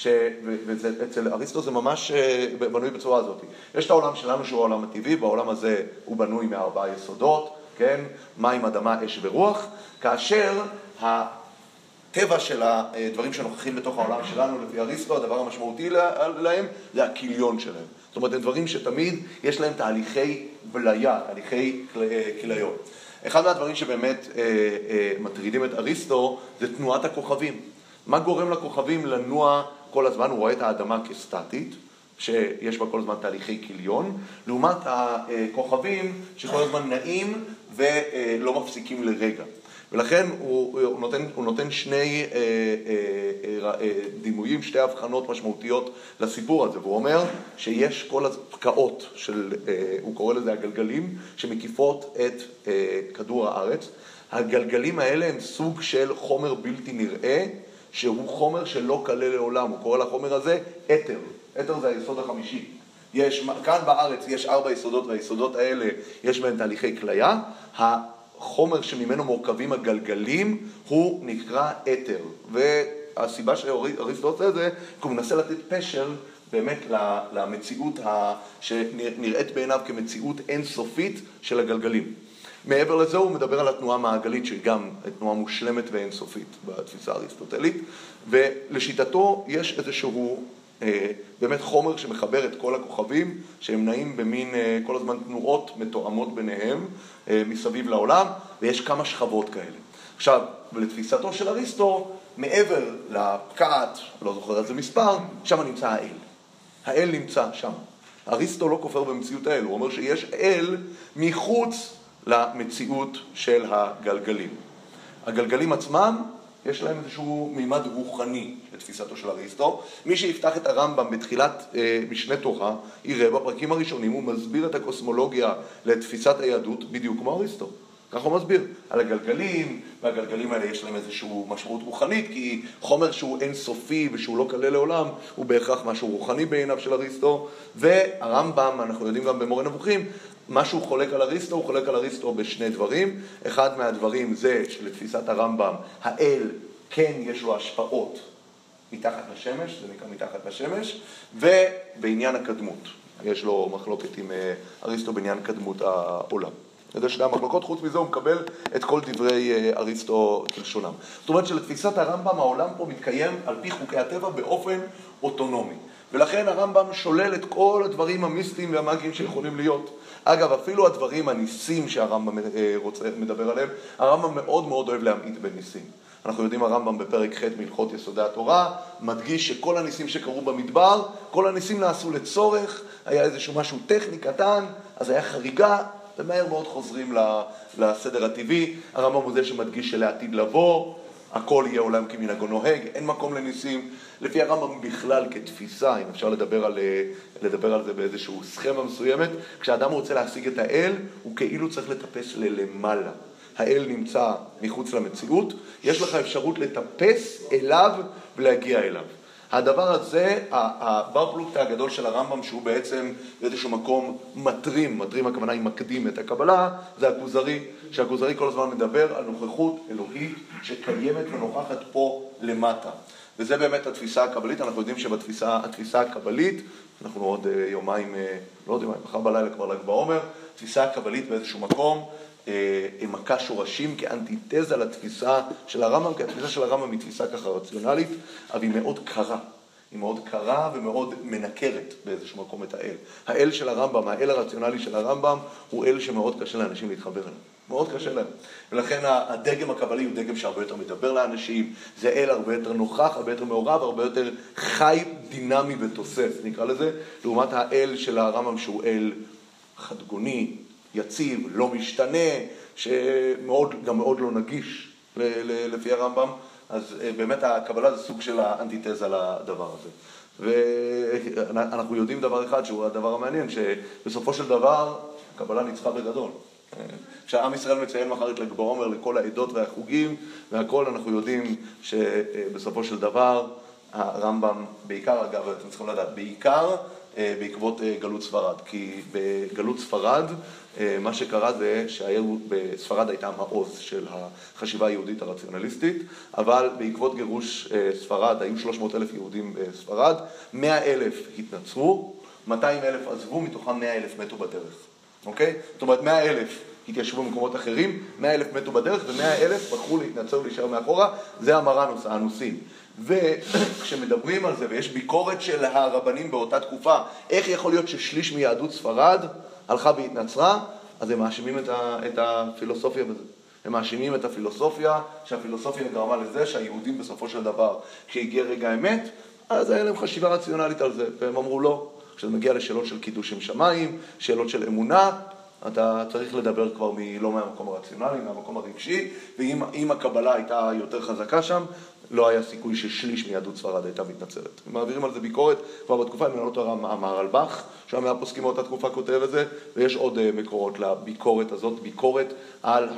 ואצל אריסטו זה ממש בנוי בצורה הזאת. יש את העולם שלנו שהוא העולם הטבעי, בעולם הזה הוא בנוי מארבעה יסודות, כן? מים, אדמה, אש ורוח, כאשר הטבע של הדברים שנוכחים בתוך העולם שלנו, לפי אריסטו, הדבר המשמעותי להם זה הכיליון שלהם. זאת אומרת, הם דברים שתמיד יש להם תהליכי בליה, תהליכי כיליון. אחד מהדברים שבאמת מטרידים את אריסטו זה תנועת הכוכבים. מה גורם לכוכבים לנוע כל הזמן? הוא רואה את האדמה כסטטית, שיש בה כל הזמן תהליכי כיליון, לעומת הכוכבים שכל הזמן נעים ולא מפסיקים לרגע. ולכן הוא נותן שני דימויים, שתי הבחנות משמעותיות לסיפור הזה. והוא אומר שיש כל הפקעות של, הוא קורא לזה הגלגלים, שמקיפות את כדור הארץ. הגלגלים האלה הם סוג של חומר בלתי נראה, שהוא חומר שלא קלה לעולם. הוא קורא לחומר הזה אתר. אתר זה היסוד החמישי. כאן בארץ יש 4 יסודות, והיסודות האלה יש בהם תהליכי כליה. החומר שממנו מורכבים הגלגלים הוא נקרא אתר. והסיבה שאריסטו עושה את זה, כי הוא מנסה לתת פשר באמת למציאות שנראית בעיניו כמציאות אינסופית של הגלגלים. מעבר לזה הוא מדבר על התנועה המעגלית, שהיא גם תנועה מושלמת ואינסופית בתפיסה האריסטוטלית, ולשיטתו יש איזשהו באמת חומר שמחבר את כל הכוכבים, שהם נעים במין כל הזמן תנועות מתואמות ביניהם מסביב לעולם, ויש כמה שכבות כאלה. עכשיו, לתפיסתו של אריסטו, מעבר לפקעת, לא זוכר את זה מספר, שם נמצא האל. האל נמצא שם. אריסטו לא כופר במציאות האל, הוא אומר שיש אל מחוץ למציאות של הגלגלים. הגלגלים עצמם, יש להם איזשהו מימד רוחני לתפיסתו של אריסטו. מי שיפתח את הרמב"ם בתחילת משנה תורה, יראה בפרקים הראשונים, הוא מסביר את הקוסמולוגיה לתפיסת היהדות בדיוק כמו אריסטו. כך הוא מסביר על הגלגלים, והגלגלים האלה יש להם איזשהו משמעות רוחנית, כי חומר שהוא אינסופי ושהוא לא קלה לעולם, הוא בהכרח משהו רוחני בעיניו של אריסטו. והרמב"ם, אנחנו יודעים גם במורה נבוכים, מה שהוא חולק על אריסטו, הוא חולק על אריסטו בשני דברים. אחד מהדברים זה שלתפיסת הרמב"ם, האל כן יש לו השפעות מתחת לשמש, זה נקרא מתחת לשמש, ובעניין הקדמות. יש לו מחלוקת עם אריסטו בעניין קדמות העולם. זה שתי המחלוקות, חוץ מזה הוא מקבל את כל דברי אריסטו כלשונם. זאת אומרת שלתפיסת הרמב"ם, העולם פה מתקיים על פי חוקי הטבע באופן אוטונומי. ולכן הרמב"ם שולל את כל הדברים המיסטיים והמאגיים שיכולים להיות. אגב, אפילו הדברים הניסים שהרמב"ם מדבר עליהם, הרמב"ם מאוד מאוד אוהב להמעיט בניסים. אנחנו יודעים, הרמב"ם בפרק ח' מהלכות יסודי התורה, מדגיש שכל הניסים שקרו במדבר, כל הניסים נעשו לצורך, היה איזשהו משהו טכני קטן, אז היה חריגה, ומהר מאוד חוזרים לסדר הטבעי. הרמב"ם הוא זה שמדגיש שלעתיד לבוא, הכל יהיה עולם כמנהגו נוהג, אין מקום לניסים. לפי הרמב"ם בכלל כתפיסה, אם אפשר לדבר על זה באיזשהו סכמה מסוימת, כשאדם רוצה להשיג את האל, הוא כאילו צריך לטפס ללמעלה. האל נמצא מחוץ למציאות, יש לך אפשרות לטפס אליו ולהגיע אליו. הדבר הזה, הבר פלוגתא הגדול של הרמב"ם, שהוא בעצם באיזשהו מקום מטרים, הכוונה היא מקדים את הקבלה, זה הכוזרי, שהכוזרי כל הזמן מדבר על נוכחות אלוהית שקיימת ונוכחת פה למטה. וזה באמת התפיסה הקבלית. אנחנו יודעים שבתפיסה הקבלית, אנחנו עוד יומיים, לא יודעים, מחר בלילה כבר ל"ג בעומר, התפיסה הקבלית באיזשהו מקום, מכה שורשים כאנטיתזה לתפיסה של הרמב"ם, כי התפיסה של הרמב"ם היא תפיסה ככה רציונלית, אבל היא מאוד קרה. היא מאוד קרה ומאוד מנקרת באיזשהו מקום את האל. האל של הרמב"ם, האל הרציונלי של הרמב"ם, הוא אל שמאוד קשה לאנשים להתחבר אליו. מאוד קשה להם. ולכן הדגם הקבלי הוא דגם שהרבה יותר מדבר לאנשים, זה אל הרבה יותר נוכח, הרבה יותר מעורב, הרבה יותר חי, דינמי ותוסס, נקרא לזה, לעומת האל של הרמב"ם שהוא אל חדגוני, יציב, לא משתנה, שגם מאוד לא נגיש לפי הרמב"ם. אז באמת הקבלה זה סוג של האנטיתזה לדבר הזה. ואנחנו יודעים דבר אחד, שהוא הדבר המעניין, שבסופו של דבר הקבלה ניצחה בגדול. כשעם ישראל מציין מחר את ל"ג בעומר לכל העדות והחוגים והכל, אנחנו יודעים שבסופו של דבר הרמב"ם, בעיקר, אגב, אתם צריכים לדעת, בעיקר בעקבות גלות ספרד. כי בגלות ספרד, מה שקרה זה שבספרד הייתה מעוז של החשיבה היהודית הרציונליסטית, אבל בעקבות גירוש ספרד, היו 300,000 יהודים בספרד, 100,000 התנצרו, 200,000 עזבו, מתוכם 100,000 מתו בדרך. אוקיי? זאת אומרת, 100,000 התיישבו במקומות אחרים, 100,000 מתו בדרך, ו100,000 בחרו להתנצר ולהישאר מאחורה, זה המרנוס, האנוסים. וכשמדברים על זה, ויש ביקורת של הרבנים באותה תקופה, איך יכול להיות ששליש מיהדות ספרד הלכה והתנצרה? אז הם מאשימים את הפילוסופיה בזה. הם מאשימים את הפילוסופיה, שהפילוסופיה גרמה לזה שהיהודים בסופו של דבר, כשהגיע רגע האמת, אז היה להם חשיבה רציונלית על זה, והם אמרו לא. כשזה מגיע לשאלות של קידוש עם שמיים, שאלות של אמונה, אתה צריך לדבר כבר לא מהמקום הרציונלי, מהמקום הרגשי, ואם הקבלה הייתה יותר חזקה שם, לא היה סיכוי ששליש מיהדות ספרד הייתה מתנצרת. מעבירים על זה ביקורת, כבר בתקופה, אם אני לא טועה, אמר הרלבאג, שם מהפוסקים מאותה תקופה כותב את זה, ויש עוד מקורות לביקורת הזאת, ביקורת על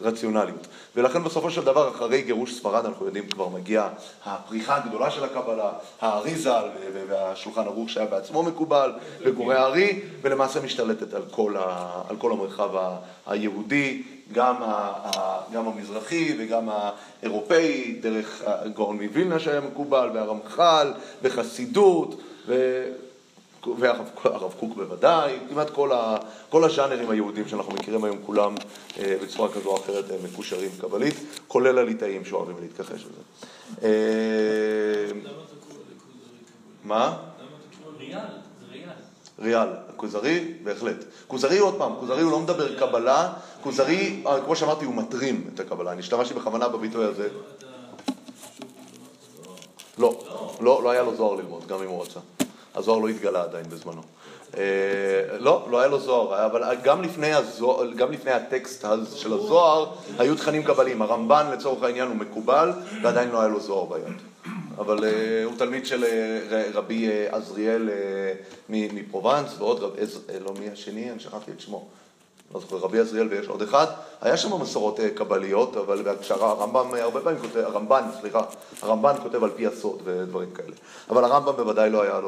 הרציונליות. ולכן בסופו של דבר, אחרי גירוש ספרד, אנחנו יודעים כבר מגיעה הפריחה הגדולה של הקבלה, האריזה והשולחן ערוך שהיה בעצמו מקובל, וגורי הארי, ולמעשה משתלטת על כל המרחב היהודי, גם המזרחי וגם האירופאי, דרך גאון מווילנה שהיה מקובל, והרמח"ל, וחסידות, והרב קוק בוודאי, כמעט כל הז'אנרים היהודים שאנחנו מכירים היום כולם בצורה כזו או אחרת מקושרים קבלית, כולל הליטאים שאוהבים להתכחש לזה. מה? ריאל, הכוזרי, בהחלט. כוזרי עוד פעם, כוזרי הוא לא מדבר קבלה, כוזרי, כמו שאמרתי, הוא מטרים את הקבלה. אני השתמשתי בכוונה בביטוי הזה. לא, לא היה לו זוהר ללמוד, גם אם הוא רצה. הזוהר לא התגלה עדיין בזמנו. לא היה לו זוהר, אבל גם לפני הטקסט של הזוהר, היו תכנים קבלים. הרמב"ן, לצורך העניין, הוא מקובל, ועדיין לא היה לו זוהר ביד. אבל הוא תלמיד של רבי אזריאל מפרובנס, ועוד רבי אזריאל, לא מי השני, אני שכחתי את שמו. לא זוכר, רבי אזריאל ויש עוד אחד. היה שם מסורות קבליות, אבל כשהרמב"ם הרבה פעמים כותב, הרמב"ן כותב על פי הסוד ודברים כאלה. אבל הרמב"ם בוודאי לא היה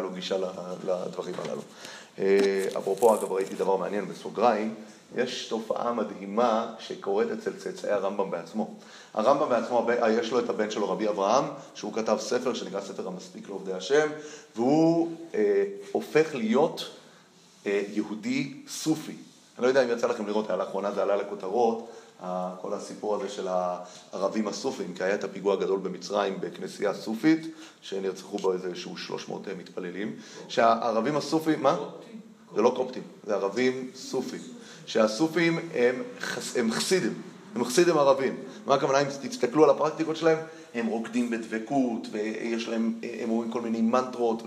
לו גישה לדברים הללו. אפרופו, אגב, ראיתי דבר מעניין בסוגריים, יש תופעה מדהימה שקורית אצל צאצאי הרמב"ם בעצמו. הרמב"ם בעצמו, יש לו את הבן שלו, רבי אברהם, שהוא כתב ספר שנקרא ספר המספיק לעובדי השם, והוא הופך להיות יהודי סופי. אני לא יודע אם יצא לכם לראות, לאחרונה זה עלה לכותרות, כל הסיפור הזה של הערבים הסופים, כי היה את הפיגוע הגדול במצרים בכנסייה סופית, שנרצחו בו איזשהו 300 מתפללים, שהערבים הסופים, מה? זה לא קופטים, זה ערבים סופים. שהסופים הם חסידים, הם חסידים ערבים. מה הכוונה, אם תסתכלו על הפרקטיקות שלהם, הם רוקדים בדבקות, ויש להם, הם רואים כל מיני מנטרות,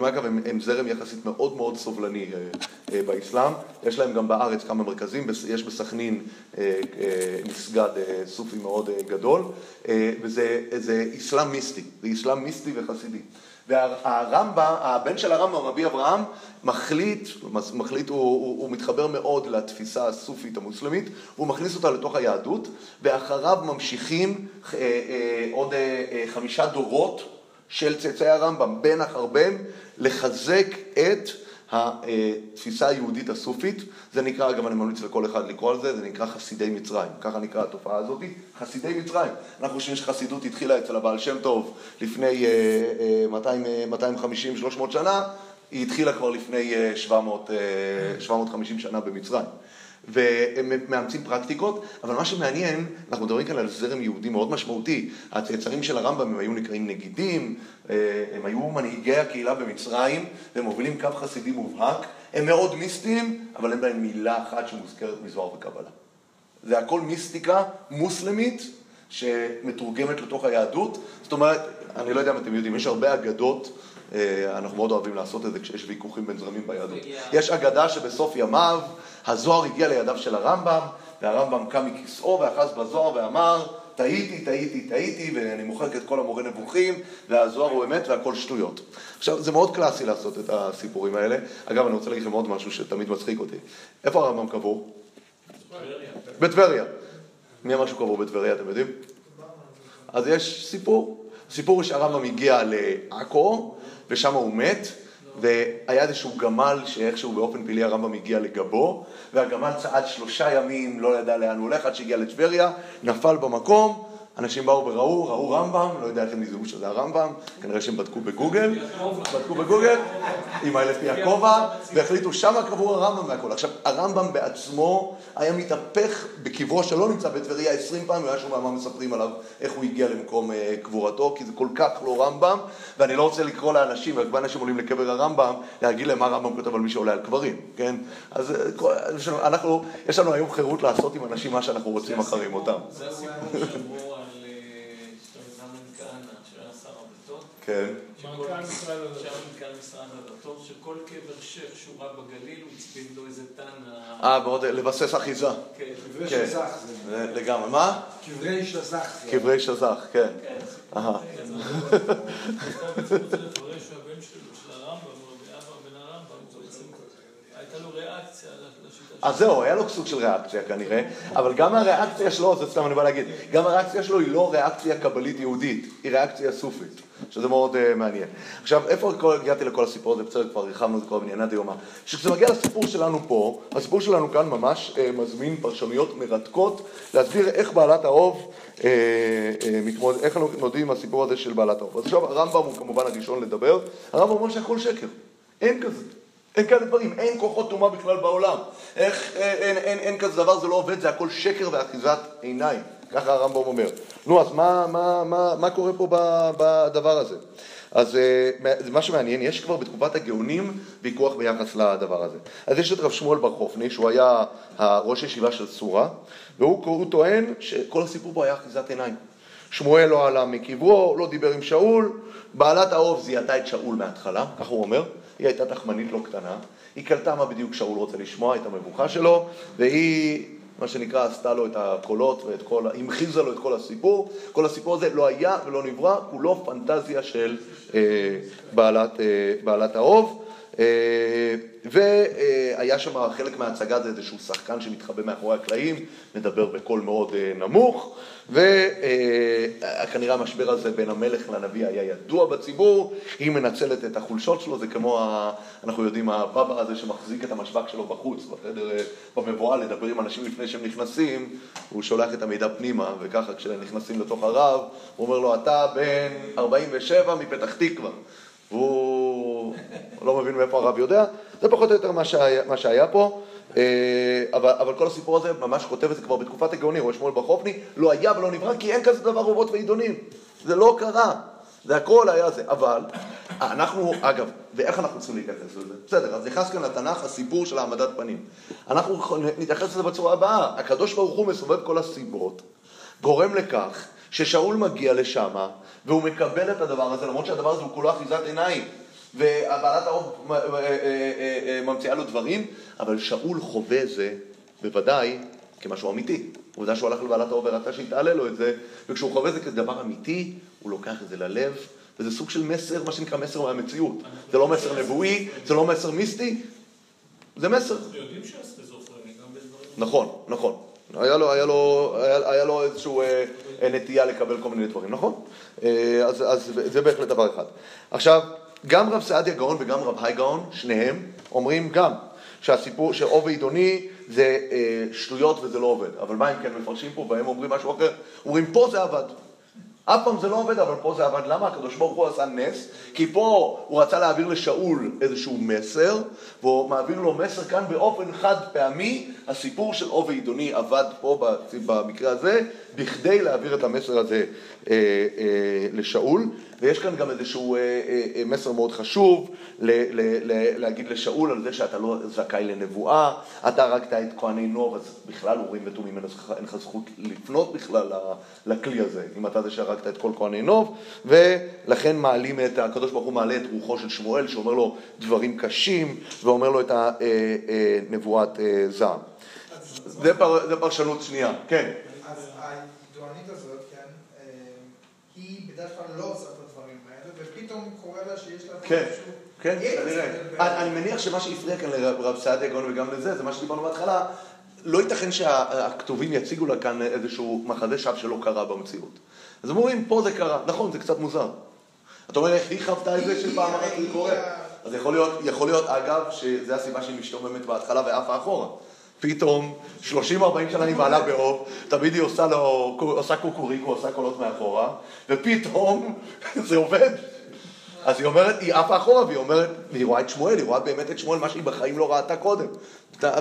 ואגב, הם זרם יחסית מאוד מאוד סובלני באסלאם. יש להם גם בארץ כמה מרכזים, יש בסכנין מסגד סופי מאוד גדול, וזה אסלאם מיסטי, זה אסלאם מיסטי וחסידי. והרמב"ם, הבן של הרמב"ם, רבי אברהם, מחליט, הוא מתחבר מאוד לתפיסה הסופית המוסלמית, הוא מכניס אותה לתוך היהדות, ואחריו ממשיכים עוד 5 דורות של צאצאי הרמב"ם, בין החרבם, לחזק את התפיסה היהודית הסופית. זה נקרא, אגב, אני ממליץ לכל אחד לקרוא על זה, זה נקרא חסידי מצרים. ככה נקרא התופעה הזאת, חסידי מצרים. אנחנו חושבים שחסידות התחילה אצל הבעל שם טוב לפני 250-300 שנה, היא התחילה כבר לפני 750 שנה במצרים. והם מאמצים פרקטיקות, אבל מה שמעניין, אנחנו מדברים כאן על זרם יהודי מאוד משמעותי. הצאצאים של הרמב"ם הם היו נקראים נגידים, הם היו מנהיגי הקהילה במצרים, והם מובילים קו חסידי מובהק, הם מאוד מיסטיים, אבל אין בהם מילה אחת שמוזכרת מזוהר וקבלה. זה הכל מיסטיקה מוסלמית שמתורגמת לתוך היהדות. זאת אומרת, אני לא יודע אם אתם יודעים, יש הרבה אגדות, אנחנו מאוד אוהבים לעשות את זה כשיש ויכוחים בין זרמים ביהדות. יש אגדה שבסוף ימיו הזוהר הגיע לידיו של הרמב"ם, והרמב"ם קם מכיסאו ואחז בזוהר ואמר, טעיתי, ואני מוחק את כל המורה נבוכים, והזוהר הוא אמת והכל שטויות. עכשיו, זה מאוד קלאסי לעשות את הסיפורים האלה. אגב, אני רוצה להגיד לכם עוד משהו שתמיד מצחיק אותי. איפה הרמב"ם קבור? בטבריה. מי אמר שהוא קבור בטבריה, אתם יודעים? אז יש סיפור. הסיפור הוא שהרמב"ם הגיע לעכו, ושם הוא מת, והיה איזשהו גמל שאיכשהו באופן פעילי הרמב"ם הגיע לגבו, והגמל צעד 3 ימים, לא ידע לאן הוא הולך, עד שהגיע לטבריה, נפל במקום, אנשים באו וראו, ראו רמב"ם, לא יודע איך הם נזהו שזה הרמב"ם, כנראה שהם בדקו בגוגל, עם לפי הכובע, והחליטו שמה קבור הרמב"ם והכל. עכשיו, הרמב"ם בעצמו היה מתהפך בקברו שלא נמצא בטבריה 20 פעם, והיה שום מה מספרים עליו איך הוא הגיע למקום קבורתו, כי זה כל כך לא רמב"ם, ואני לא רוצה לקרוא לאנשים, הרבה אנשים עולים לקבר הרמב"ם, להגיד להם מה הרמב"ם כותב על מי שעולה על קברים, כן? אז אנחנו, יש לנו היום חירות לעשות עם אנשים מה שאנחנו רוצים אחרים אותם. זה הסיפור שבו על... כן. מנכ"ל משרד הדתות, שכל קבר שייח שהוא רב בגליל, הוא הצפיד לו איזה תנא. בעוד לבסס אחיזה. כן, קברי שזח זה. לגמרי, מה? קברי שזח. קברי שזח, כן. כן. אז אני רוצה לפרש שהבן של הרמב"ם, רבי אברהם בן הרמב"ם, הייתה לו ריאקציה לשיטה. אז זהו, היה לו סוג של ריאקציה כנראה, אבל גם הריאקציה שלו, זה סתם אני בא להגיד, גם הריאקציה שלו היא לא ריאקציה קבלית יהודית, היא ריאקציה סופית, שזה מאוד מעניין. עכשיו, איפה הגעתי לכל הסיפור הזה? בצדק כבר הרחבנו את כל הבניינת היומה. כשזה מגיע לסיפור שלנו פה, הסיפור שלנו כאן ממש מזמין פרשנויות מרתקות, להסביר איך בעלת האוב, איך אנחנו נודעים הסיפור הזה של בעלת האוב. אז עכשיו, הרמב"ם הוא כמובן הראשון לדבר, הרמב"ם אומר שהכל שקר, אין כזה. אין כאלה דברים, אין כוחות טומאה בכלל בעולם. אין כזה דבר, זה לא עובד, זה הכל שקר ואחיזת עיניים. ככה הרמב"ם אומר. נו, אז מה קורה פה בדבר הזה? אז מה שמעניין, יש כבר בתקופת הגאונים ויכוח ביחס לדבר הזה. אז יש את רב שמואל בן חופני, שהוא היה ראש ישיבה של סורה, והוא טוען שכל הסיפור פה היה אחיזת עיניים. שמואל לא עלה מקברו, לא דיבר עם שאול, בעלת האוב זיהתה את שאול מההתחלה, כך הוא אומר. היא הייתה תחמנית לא קטנה, היא קלטה מה בדיוק שאול רוצה לשמוע, את המבוכה שלו, והיא, מה שנקרא, עשתה לו את הקולות, היא המחיזה לו את כל הסיפור. כל הסיפור הזה לא היה ולא נברא, כולו פנטזיה של בעלת האוב. והיה שם חלק מההצגה, זה איזשהו שחקן שמתחבא מאחורי הקלעים, מדבר בקול מאוד נמוך, וכנראה המשבר הזה בין המלך לנביא היה ידוע בציבור, היא מנצלת את החולשות שלו, זה כמו, אנחנו יודעים, הבבא הזה שמחזיק את המשבק שלו בחוץ, בחדר, במבואה, לדבר עם אנשים לפני שהם נכנסים, הוא שולח את המידע פנימה, וככה כשנכנסים לתוך הרב, הוא אומר לו, אתה בן 47 מפתח תקווה, והוא לא מבין מאיפה הרב יודע, זה פחות או יותר מה שהיה פה, אבל כל הסיפור הזה ממש חוטב את זה כבר בתקופת הגאונים, או שמואל בן חופני, לא היה ולא נברא, כי אין כזה דבר רובות ועידונים, זה לא קרה, זה הכל היה זה, אבל אנחנו, אגב, ואיך אנחנו צריכים להתייחס לזה? בסדר, אז נכנס כאן לתנ"ך הסיפור של העמדת פנים, אנחנו נתייחס לזה בצורה הבאה, הקדוש ברוך הוא מסובב כל הסיבות, גורם לכך ששאול מגיע לשם, והוא מקבל את הדבר הזה, למרות שהדבר הזה הוא כולו אחיזת עיניים, והבעלת האוב ממציאה לו דברים, אבל שאול חווה זה בוודאי כמשהו אמיתי. הוא יודע שהוא הלך לבעלת האוב וראתה שהתעלה לו את זה, וכשהוא חווה זה כדבר אמיתי, הוא לוקח את זה ללב, וזה סוג של מסר, מה שנקרא מסר מהמציאות. זה לא מסר נבואי, זה לא מסר מיסטי, זה מסר. יודעים שהסכיזופרניה גם בדברים. נכון, נכון. היה לו איזשהו נטייה לקבל כל מיני דברים, נכון? אז זה בהחלט דבר אחד. עכשיו, גם רב סעד הגאון וגם רב הגאון, שניהם אומרים גם שהסיפור שאוב ועידוני זה שלויות וזה לא עובד. אבל מה אם כן מפרשים פה והם אומרים משהו אחר? אומרים פה זה עבד. אף פעם זה לא עובד, אבל פה זה עבד. למה? הקדוש ברוך הוא עשה נס, כי פה הוא רצה להעביר לשאול איזשהו מסר, והוא מעביר לו מסר כאן באופן חד פעמי. הסיפור של אוב ועידוני עבד פה במקרה הזה, בכדי להעביר את המסר הזה לשאול. ויש כאן גם איזשהו מסר מאוד חשוב, להגיד לשאול על זה שאתה לא זכאי לנבואה, אתה הרגת את כהני נוב, אז בכלל הורים ותומים אין לך זכות לפנות בכלל לכלי הזה, אם אתה זה שהרגת את כל כהני נוב, ולכן מעלים את, הקדוש ברוך הוא מעלה את רוחו של שמואל, שאומר לו דברים קשים, ואומר לו את הנבואת זעם. זה פרשנות שנייה, כן. אז הדואנית הזאת, היא בדרך כלל לא עושה את הדברים האלה, ופתאום קורה לה שיש לה... כן, כן, נראה. אני מניח שמה שהפריע כאן לרב סעד הגאון וגם לזה, זה מה שדיברנו בהתחלה, לא ייתכן שהכתובים יציגו לה כאן איזשהו מחזה שווא שלא קרה במציאות. אז אומרים, פה זה קרה. נכון, זה קצת מוזר. אתה אומר, איך היא חוותה את זה שפעם אחת זה קורה? אז יכול להיות, אגב, שזה הסיבה שהיא משתוממת בהתחלה ואף האחורה. פתאום, 30-40 שנה היא מעלה באוב, תמיד היא עושה קוקוריקו, עושה קולות מאחורה, ופתאום זה עובד. אז היא אומרת, היא אף אחורה, והיא אומרת, והיא רואה את שמואל, היא רואה באמת את שמואל, מה שהיא בחיים לא ראתה קודם. תמיד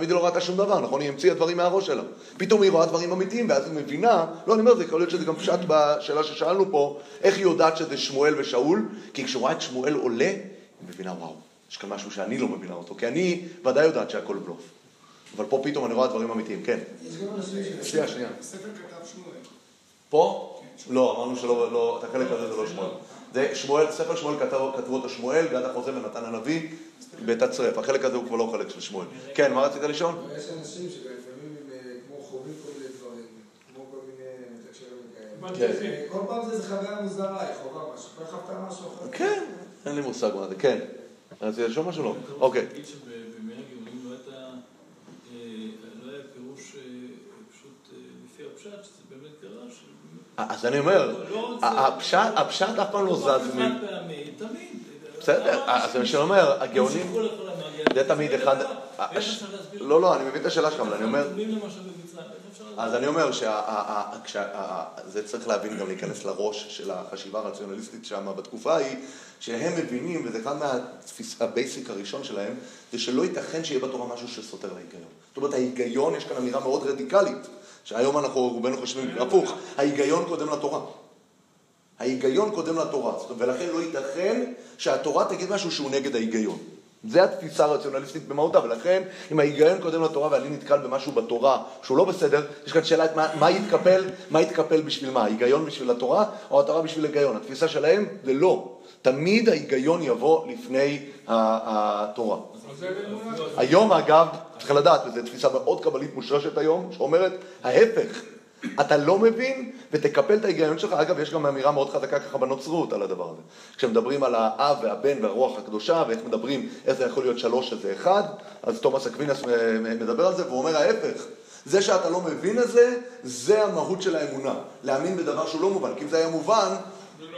היא לא ראתה שום דבר, נכון? היא המציאה דברים מהראש שלה. פתאום היא רואה דברים אמיתיים, ואז היא מבינה, לא, אני אומר, זה יכול להיות שזה גם פשט בשאלה ששאלנו פה, איך היא יודעת שזה שמואל ושאול? כי כשרואה את שמואל עולה, היא מבינה, וואו, יש כאן משהו שאני לא מבינה אותו, כי אני ודאי יודעת שהכל בלוף. אבל פה פתאום אני רואה דברים אמיתיים, כן. יש גם אנשים... שנייה, שנייה. ספר כתב שמואל. פה? לא, אמרנו שלא, את החלק הזה זה לא שמואל. זה שמואל, ספר שמואל כתבו אותו שמואל, גד החוזה ונתן הנביא, בתצרף. החלק הזה הוא כבר לא חלק של שמואל. כן, מה רצית לישון? יש אנשים שלפעמים הם כמו חובים כל מיני דברים, כמו כל מיני תקשרים וכאלה. כל פעם זה חוויה מוזרה, היא חובה משהו, כל אחד טעם משהו אחר. כן, אין לי מושג מה זה, כן. רצית לישון משהו? לא. אוקיי. אז אני אומר, הפשט אף פעם לא זז מי. בסדר, אז אני אומר, הגאונים, זה תמיד אחד... לא, לא, אני מבין את השאלה שלך, אבל אני אומר... אז אני אומר שזה צריך להבין גם להיכנס לראש של החשיבה הרציונליסטית שם בתקופה ההיא, שהם מבינים, וזה אחד מהבייסיק הראשון שלהם, זה שלא ייתכן שיהיה בתורה משהו שסותר להיגיון. זאת אומרת, ההיגיון, יש כאן אמירה מאוד רדיקלית, שהיום אנחנו רובנו חושבים, הפוך, ההיגיון קודם לתורה. ההיגיון קודם לתורה, ולכן לא ייתכן שהתורה תגיד משהו שהוא נגד ההיגיון. זה התפיסה הרציונליסטית במהותה, ולכן אם ההיגיון קודם לתורה ואני נתקל במשהו בתורה שהוא לא בסדר, יש כאן שאלה את מה יתקפל בשביל מה, ההיגיון בשביל התורה או התורה בשביל ההיגיון. התפיסה שלהם זה לא. תמיד ההיגיון יבוא לפני התורה. היום אגב, צריך לדעת, וזו תפיסה מאוד קבלית מושרשת היום, שאומרת, ההפך, אתה לא מבין ותקפל את ההיגיון שלך. אגב, יש גם אמירה מאוד חזקה ככה בנוצרות על הדבר הזה. כשמדברים על האב והבן והרוח הקדושה, ואיך מדברים, איך זה יכול להיות שלוש שזה אחד, אז תומאס אקווינס מדבר על זה, והוא אומר ההפך. זה שאתה לא מבין את זה, זה המהות של האמונה. להאמין בדבר שהוא לא מובן, כי אם זה היה מובן,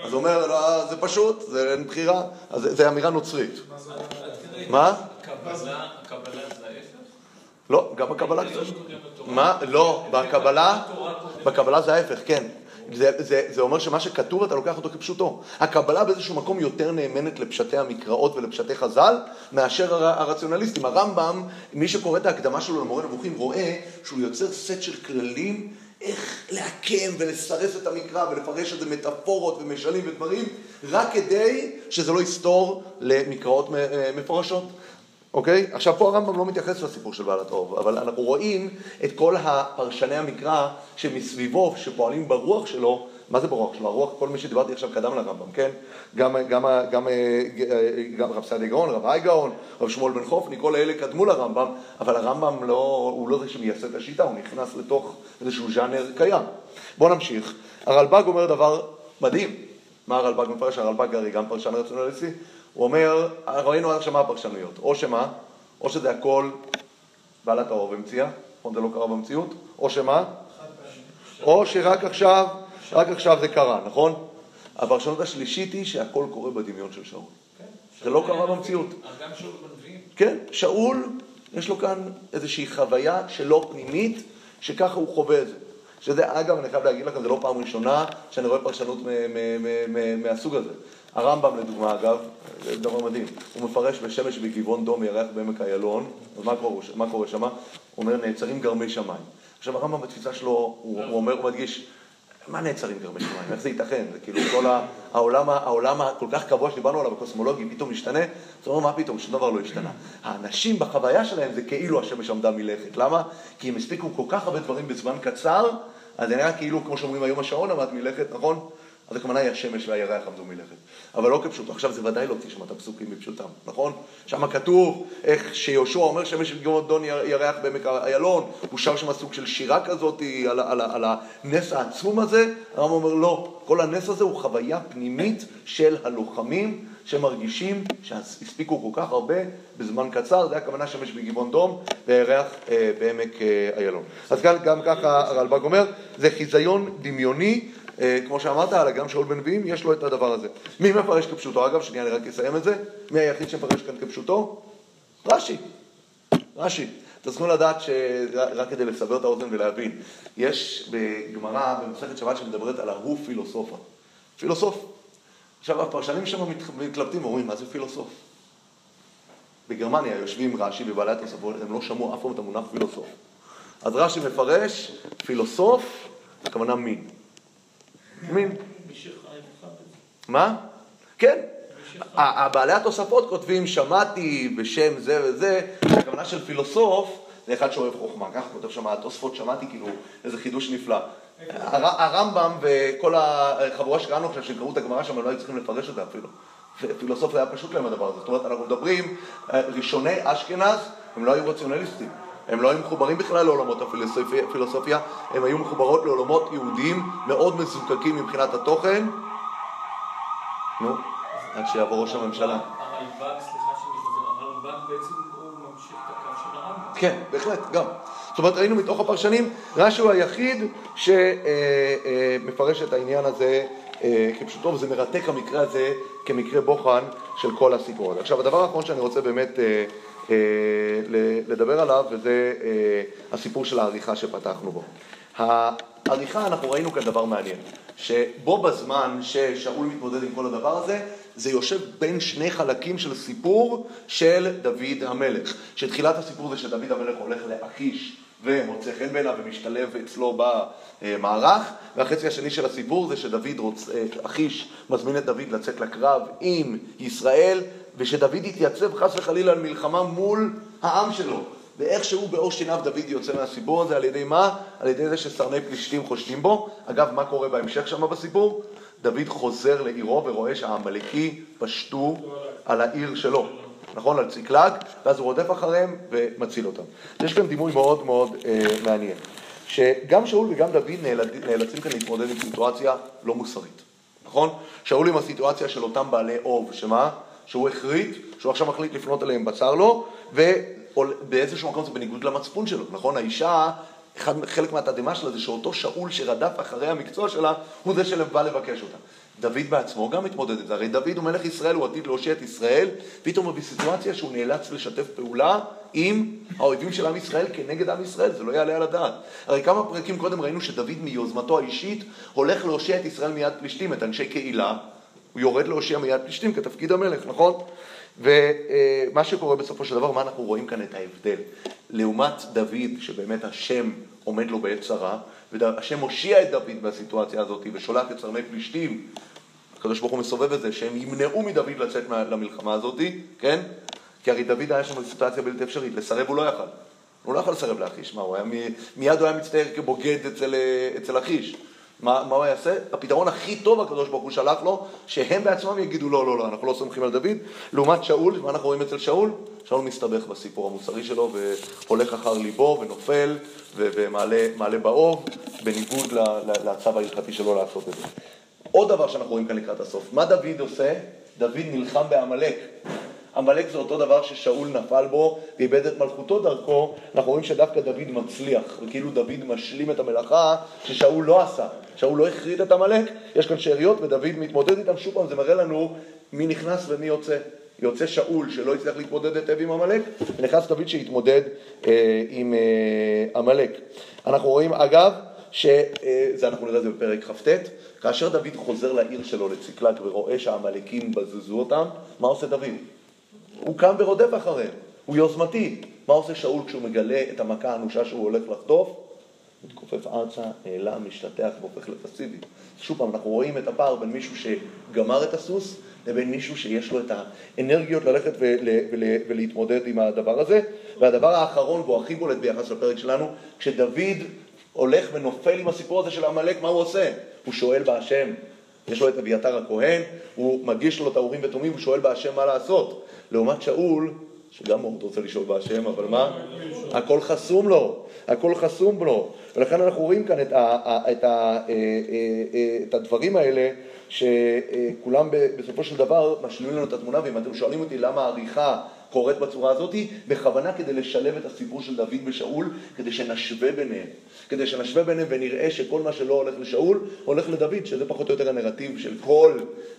אז הוא אומר, זה פשוט, זה אין בחירה, אז זה אמירה נוצרית. מה? הקבלה זה ההפך? לא, גם הקבלה קצת. מה? לא, בקבלה זה ההפך, כן. זה אומר שמה שכתוב אתה לוקח אותו כפשוטו. הקבלה באיזשהו מקום יותר נאמנת לפשטי המקראות ולפשטי חז"ל מאשר הרציונליסטים. הרמב"ם, מי שקורא את ההקדמה שלו למורה נבוכים רואה שהוא יוצר סט של כללים איך להקם ולסרס את המקרא ולפרש את זה מטאפורות ומשלים ודברים, רק כדי שזה לא יסתור למקראות מפורשות. אוקיי? עכשיו פה הרמב"ם לא מתייחס לסיפור של בעל התוספות, אבל אנחנו רואים את כל הפרשני המקרא שמסביבו, שפועלים ברוח שלו. מה זה ברוח שלו? הרוח, כל מי שדיברתי עכשיו קדם לרמב"ם, כן? גם רב סעד הגאון, רב הגאון, רב שמואל בן חופני, כל אלה קדמו לרמב"ם, אבל הרמב"ם לא, הוא לא זה שמייסד את השיטה, הוא נכנס לתוך איזשהו ז'אנר קיים. בואו נמשיך. הרלב"ג אומר דבר מדהים. מה הרלב"ג מפרש? הרלב"ג הרי גם פרשן רציונליסטי. הוא אומר, ראינו עד שמה הפרשנויות, או שמה, או שזה הכל בעלת האור ומציאה, נכון זה לא קרה במציאות, או שמה, או שרק עכשיו, רק עכשיו זה קרה, נכון? הפרשנות השלישית היא שהכל קורה בדמיון של שאול. זה לא קרה במציאות. גם שאול בנביאים? כן, שאול, יש לו כאן איזושהי חוויה שלא פנימית, שככה הוא חווה את זה. שזה, אגב, אני חייב להגיד לכם, זה לא פעם ראשונה שאני רואה פרשנות מהסוג הזה. הרמב"ם, לדוגמה, אגב, זה דבר מדהים, הוא מפרש בשמש בגבעון דום ירח בעמק איילון, אז מה קורה שמה? הוא אומר, נעצרים גרמי שמיים. עכשיו, הרמב"ם בתפיסה שלו, הוא אומר, הוא מדגיש, מה נעצרים גרמי שמיים? איך זה ייתכן? זה כאילו כל העולם הכל כך קבוע שדיברנו עליו, הקוסמולוגי, פתאום משתנה. זאת אומרת, מה פתאום? שום דבר לא השתנה. האנשים בחוויה שלהם זה כאילו השמש עמדה מלכת. למה? כי הם הספיקו כל כך הרבה דברים בזמן קצר, אז זה נראה כאילו, כמו שאומרים היום השעון עמד מלכת, נכון? אז הכוונה היא השמש והירח עמדו מלכת. אבל לא כפשוטו. עכשיו זה ודאי לא תשמע את הפסוקים בפשוטם, נכון? שם כתוב איך שיהושע אומר שמש וגדון ירח בעמק איילון, הוא שר שם סוג של שירה כזאת על, על, על הנס העצום הזה. הרמב"ם אומר לא, כל הנס הזה הוא חוויה פנימית של הלוחמים שמרגישים שהספיקו כל כך הרבה בזמן קצר, זה הכוונה שמש בגבעון דום והירח בעמק איילון. אז גם ככה הרלב"ג אומר, זה חיזיון דמיוני, כמו שאמרת, על גם שאול בנביאים, יש לו את הדבר הזה. מי מפרש כפשוטו? אגב, שנייה, אני רק אסיים את זה. מי היחיד שמפרש כאן כפשוטו? רש"י. רש"י. תזכו לדעת שרק כדי לסבר את האוזן ולהבין. יש בגמרא, במסכת שבת, שמדברת על ההוא פילוסופה. פילוסוף. עכשיו, הפרשנים שם מתלבטים, אומרים, מה זה פילוסוף? בגרמניה יושבים רש"י ובעלי התוספות, הם לא שמעו אף פעם את המונח פילוסוף. אז רש"י מפרש, פילוסוף, הכוונה מין. מין. מה? כן. בעלי התוספות כותבים, שמעתי בשם זה וזה, הכוונה של פילוסוף זה אחד שאוהב חוכמה, ככה כותב שם התוספות, שמעתי כאילו איזה חידוש נפלא. הרמב"ם וכל החבורה שקראנו עכשיו, שקראו את הגמרא שם, לא היו צריכים לפרש את זה אפילו. פילוסוף היה פשוט להם הדבר הזה. זאת אומרת, אנחנו מדברים, ראשוני אשכנז, הם לא היו רציונליסטים. הם לא היו מחוברים בכלל לעולמות הפילוסופיה, הם היו מחוברות לעולמות יהודיים מאוד מזוקקים מבחינת התוכן. נו, עד שיעבור ראש הממשלה. הרלבאג, סליחה שאני חוזר, הרלבאג בעצם הוא ממשיך את הקו של הרמב"ם. כן, בהחלט, גם. זאת אומרת, ראינו מתוך הפרשנים, רש"י הוא היחיד שמפרש את העניין הזה כפשוטו, וזה מרתק המקרה הזה כמקרה בוחן של כל הסיפור הזה. עכשיו, הדבר האחרון שאני רוצה באמת לדבר עליו, וזה הסיפור של העריכה שפתחנו בו. העריכה, אנחנו ראינו כאן דבר מעניין, שבו בזמן ששאול מתמודד עם כל הדבר הזה, זה יושב בין שני חלקים של סיפור של דוד המלך. שתחילת הסיפור זה שדוד המלך הולך לאכיש ומוצא חן בעיניו ומשתלב אצלו במערך, והחצי השני של הסיפור זה אכיש מזמין את דוד לצאת לקרב עם ישראל, ושדוד התייצב חס וחלילה על מלחמה מול העם שלו. ואיך שהוא באור שיניו דוד יוצא מהסיפור הזה, על ידי מה? על ידי זה שסרני פלישתים חושדים בו. אגב, מה קורה בהמשך שם בסיפור? דוד חוזר לעירו ורואה שהעמלקים פשטו על העיר שלו, נכון? על ציקלג, ואז הוא רודף אחריהם ומציל אותם. יש כאן דימוי מאוד מאוד מעניין, שגם שאול וגם דוד נאלצים כאן להתמודד עם סיטואציה לא מוסרית, נכון? שאול עם הסיטואציה של אותם בעלי אוב, שמה? שהוא החריט, שהוא עכשיו מחליט לפנות אליהם בצר לו, ובאיזשהו מקום זה בניגוד למצפון שלו, נכון? האישה, חלק מהתדמה שלה זה שאותו שאול שרדף אחרי המקצוע שלה, הוא זה שבא לבקש אותה. דוד בעצמו גם מתמודד את זה. הרי דוד הוא מלך ישראל, הוא עתיד להושיע את ישראל, פתאום הוא בסיטואציה שהוא נאלץ לשתף פעולה עם האויבים של עם ישראל כנגד עם ישראל, זה לא יעלה על הדעת. הרי כמה פרקים קודם ראינו שדוד מיוזמתו האישית הולך להושיע את ישראל מיד פלישתים, את אנשי קהילה, הוא יורד להושיע מיד פלישתים כתפקיד המלך, נכון? ומה שקורה בסופו של דבר, מה אנחנו רואים כאן את ההבדל. לעומת דוד, שבאמת השם עומד לו בעת צרה, והשם הושיע את דוד בסיטואציה הזאת, ושולח את סרני פלישתים, הקדוש ברוך הוא מסובב את זה, שהם ימנעו מדוד לצאת למלחמה הזאת, כן? כי הרי דוד היה שם סיטואציה בלתי אפשרית, לסרב הוא לא יכל. הוא לא יכול לסרב לאכיש, מה הוא היה? מיד הוא היה מצטער כבוגד אצל אכיש. מה הוא יעשה? הפתרון הכי טוב הקדוש ברוך הוא שלח לו, שהם בעצמם יגידו לא, לא, לא, אנחנו לא סומכים על דוד. לעומת שאול, מה אנחנו רואים אצל שאול? שאול מסתבך בסיפור המוסרי שלו, והולך אחר ליבו ונופל, ומעלה באוב, בניגוד לצו ההלכתי שלו לעשות את זה. עוד דבר שאנחנו רואים כאן לקראת הסוף, מה דוד עושה? דוד נלחם בעמלק. עמלק זה אותו דבר ששאול נפל בו ואיבד את מלכותו דרכו. אנחנו רואים שדווקא דוד מצליח, וכאילו דוד משלים את המלאכה ששאול לא עשה. שאול לא הכריד את עמלק, יש כאן שאריות ודוד מתמודד איתם. שוב פעם זה מראה לנו מי נכנס ומי יוצא. יוצא שאול שלא הצליח להתמודד היטב עם עמלק, ונכנס דוד שהתמודד עם עמלק. אנחנו רואים אגב, אנחנו נראה את זה בפרק חפטט, כאשר דוד חוזר לעיר שלו לציקלג ורואה שהעמלקים בזזו אותם, מה עושה דוד? הוא קם ורודף אחריהם, הוא יוזמתי. מה עושה שאול כשהוא מגלה את המכה האנושה שהוא הולך לחטוף? מתכופף ארצה, נעלם, משתתח והופך לפסיבי. שוב פעם, אנחנו רואים את הפער בין מישהו שגמר את הסוס, לבין מישהו שיש לו את האנרגיות ללכת ולהתמודד עם הדבר הזה. והדבר האחרון, והוא הכי בולט ביחס לפרק שלנו, כשדוד הולך ונופל עם הסיפור הזה של עמלק, מה הוא עושה? הוא שואל בהשם. יש לו את אביתר הכהן, הוא מגיש לו את האורים ותומים, הוא שואל בהשם מה לעשות. לעומת שאול, שגם הוא רוצה לשאול בהשם, אבל מה? הכל חסום לו, הכל חסום לו. ולכן אנחנו רואים כאן את הדברים האלה, שכולם בסופו של דבר משלימים לנו את התמונה. ואם אתם שואלים אותי למה העריכה קורית בצורה הזאת, בכוונה כדי לשלב את הסיפור של דוד ושאול, כדי שנשווה ביניהם. כדי שנשווה ביניהם ונראה שכל מה שלא הולך לשאול, הולך לדוד, שזה פחות או יותר הנרטיב של כל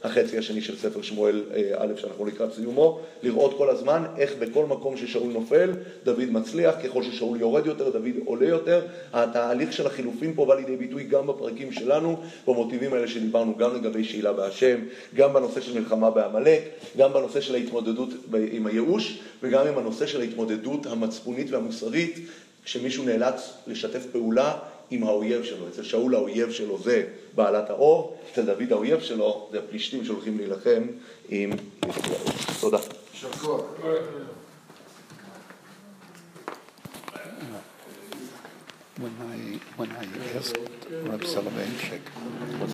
החצי השני של ספר שמואל א' שאנחנו לקראת סיומו, לראות כל הזמן איך בכל מקום ששאול נופל, דוד מצליח, ככל ששאול יורד יותר, דוד עולה יותר. התהליך של החילופים פה בא לידי ביטוי גם בפרקים שלנו, במוטיבים האלה שדיברנו, גם לגבי שאלה בהשם, גם בנושא של מלחמה בעמלק, גם בנושא של ההתמודדות עם הייאוש, וגם עם הנושא של ההתמודדות המצפונית והמוסרית, כשמישהו נאלץ לשתף פעולה עם האויב שלו. אצל שאול האויב שלו זה בעלת האור, אצל דוד האויב שלו זה הפלישתים שהולכים להילחם עם ישראל. תודה. when I asked Reb Soloveitchik